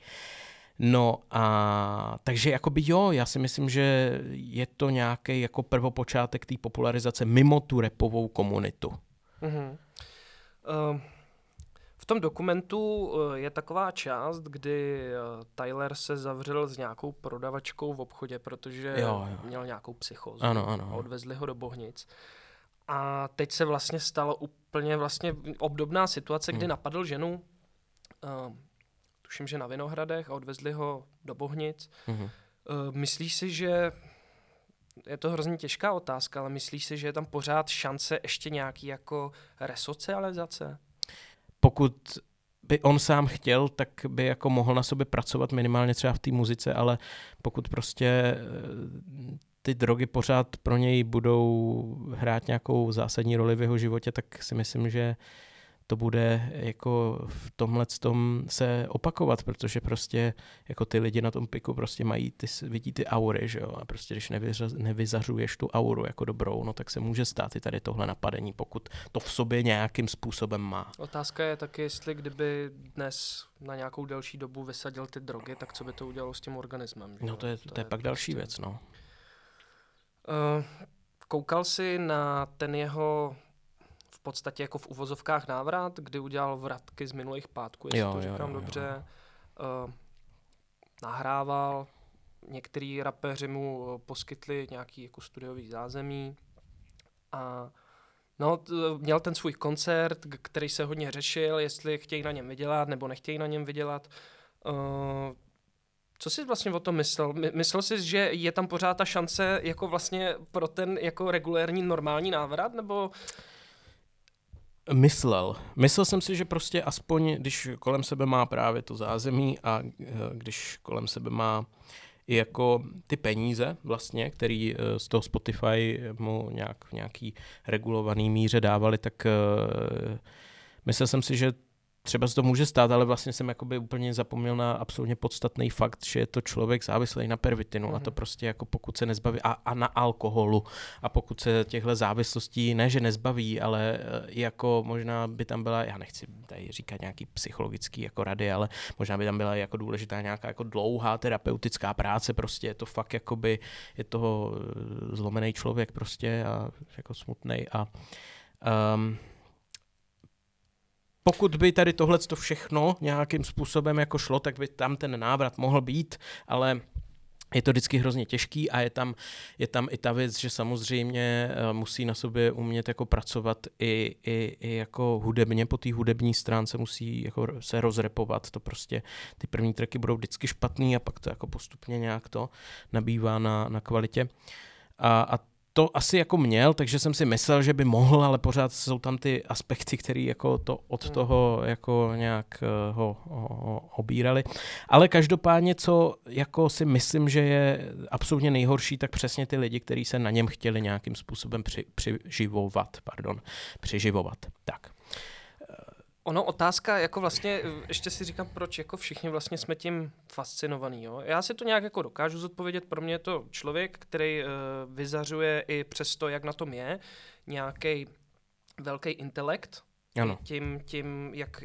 No a takže jakoby jo, já si myslím, že je to nějaký jako prvopočátek té popularizace mimo tu rapovou komunitu. Mm-hmm. Uh, v tom dokumentu je taková část, kdy Tyler se zavřel s nějakou prodavačkou v obchodě, protože jo, jo. měl nějakou psychózu. Ano, ano. A odvezli ho do Bohnic. A teď se vlastně stalo úplně vlastně obdobná situace, kdy hmm. napadl ženu, uh, tuším, že na Vinohradech, a odvezli ho do Bohnic. Hmm. Uh, myslíš si, že je to hrozně těžká otázka, ale myslíš si, že je tam pořád šance ještě nějaký jako resocializace? Pokud by on sám chtěl, tak by jako mohl na sobě pracovat minimálně třeba v té muzice, ale pokud prostě ty drogy pořád pro něj budou hrát nějakou zásadní roli v jeho životě, tak si myslím, že to bude jako v tomhletom se opakovat, protože prostě jako ty lidi na tom piku prostě mají, ty, vidí ty aury, že jo, a prostě když nevyřaz, nevyzařuješ tu auru jako dobrou, no tak se může stát i tady tohle napadení, pokud to v sobě nějakým způsobem má. Otázka je taky, jestli kdyby dnes na nějakou delší dobu vysadil ty drogy, tak co by to udělalo s tím organismem? No to je, to, to je, je pak prostě další věc, no. Uh, koukal jsi na ten jeho v podstatě jako v uvozovkách návrat, kdy udělal vratky z minulých pátků, jestli jo, to říkám jo, jo, dobře. Jo. Uh, nahrával, některý rapeři mu poskytli nějaký jako studiový zázemí a no, t- měl ten svůj koncert, k- který se hodně řešil, jestli chtějí na něm vydělat nebo nechtějí na něm vydělat. Uh, Co jsi vlastně o tom myslel? Myslel jsi, že je tam pořád ta šance jako vlastně pro ten jako regulérní normální návrat, nebo? Myslel. Myslel jsem si, že prostě aspoň, když kolem sebe má právě to zázemí a když kolem sebe má i jako ty peníze vlastně, který z toho Spotify mu nějak v nějaký regulovaný míře dávali, tak myslel jsem si, že třeba se to může stát, ale vlastně jsem jakoby úplně zapomněl na absolutně podstatný fakt, že je to člověk závislý na pervitinu, mm-hmm. a to prostě jako pokud se nezbaví a, a na alkoholu a pokud se těchto závislostí ne, že nezbaví, ale jako možná by tam byla, já nechci tady říkat nějaký psychologický jako rady, ale možná by tam byla jako důležitá nějaká jako dlouhá terapeutická práce, prostě je to fakt jakoby, je to zlomený člověk prostě a jako smutnej a um, pokud by tady tohleto všechno nějakým způsobem jako šlo, tak by tam ten návrat mohl být, ale je to vždycky hrozně těžký a je tam, je tam i ta věc, že samozřejmě musí na sobě umět jako pracovat i, i, i jako hudebně, po té hudební stránce musí jako se rozrepovat, to prostě ty první tracky budou vždycky špatný a pak to jako postupně nějak to nabývá na, na kvalitě a, a to asi jako měl, takže jsem si myslel, že by mohl, ale pořád jsou tam ty aspekty, které jako to od toho jako nějak ho, ho obírali. Ale každopádně, co jako si myslím, že je absolutně nejhorší, tak přesně ty lidi, kteří se na něm chtěli nějakým způsobem při, přiživovat, pardon, přiživovat. Tak. Ono otázka, jako vlastně, ještě si říkám, proč jako všichni vlastně jsme tím fascinovaní. Jo? Já si to nějak jako dokážu zodpovědět, pro mě je to člověk, který uh, vyzařuje i přes to, jak na tom je, nějaký velký intelekt, tím, tím jak,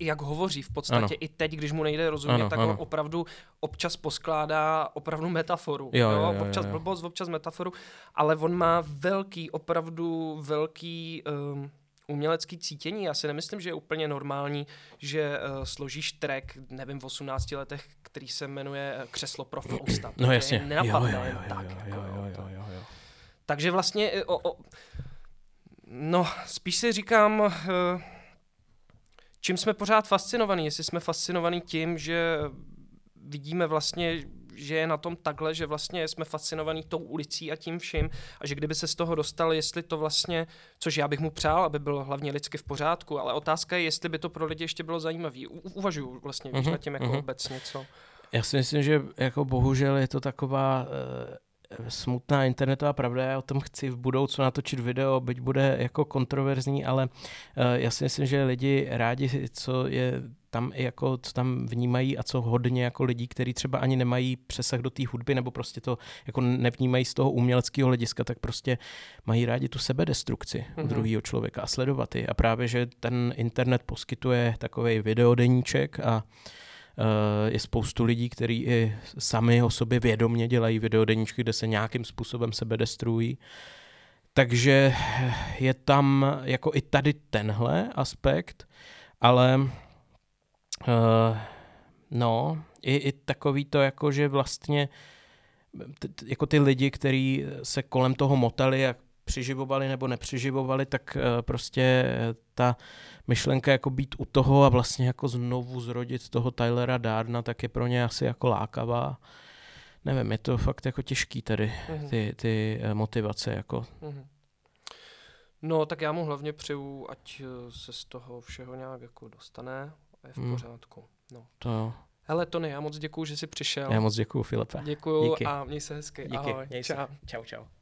jak hovoří v podstatě, ano. I teď, když mu nejde rozumět, ano, tak ano. On opravdu občas poskládá opravdu metaforu. Jo, jo, jo, občas jo, jo. Blbost, občas metaforu, ale on má velký, opravdu velký... Um, umělecký cítění. Já si nemyslím, že je úplně normální, že uh, složíš track, nevím, v osmnácti letech, který se jmenuje Křeslo pro Fausta. No jasně. Nenapadne jen tak. Takže vlastně, o, o, no spíš si říkám, uh, čím jsme pořád fascinovaní. Jestli jsme fascinovaní tím, že vidíme vlastně, že je na tom takhle, že vlastně jsme fascinovaní tou ulicí a tím vším a že kdyby se z toho dostal, jestli to vlastně, což já bych mu přál, aby bylo hlavně lidsky v pořádku, ale otázka je, jestli by to pro lidi ještě bylo zajímavé. U- uvažuju vlastně mm-hmm, na tím jako mm-hmm. obecně, co? Já si myslím, že jako bohužel je to taková e, smutná internetová pravda, já o tom chci v budoucnu natočit video, byť bude jako kontroverzní, ale e, já si myslím, že lidi rádi, co je tam jako, co tam vnímají a co hodně jako lidí, kteří třeba ani nemají přesah do té hudby nebo prostě to jako nevnímají z toho uměleckého hlediska, tak prostě mají rádi tu sebedestrukci mm-hmm. u druhého člověka a sledovat ji. A právě, že ten internet poskytuje takovej videodeníček a uh, je spoustu lidí, kteří i sami o sobě vědomě dělají videodeníčky, kde se nějakým způsobem sebedestrují. Takže je tam jako i tady tenhle aspekt, ale Uh, no, i, i takový to, jako, že vlastně t, t, jako ty lidi, kteří se kolem toho motali a přiživovali nebo nepřiživovali, tak uh, prostě ta myšlenka jako být u toho a vlastně jako znovu zrodit toho Tylera Dardana, tak je pro ně asi jako lákavá. nevím, je to fakt jako těžký tady, uh-huh. ty, ty motivace. Jako. Uh-huh. No, tak já mu hlavně přeju, ať se z toho všeho nějak jako dostane a je v hmm. pořádku. No. To. Hele, Tony, já moc děkuju, že jsi přišel. Já moc děkuju, Filipe. Děkuju. Díky. A měj se hezky. Díky. Ahoj. Měj se. Čau. Čau, čau.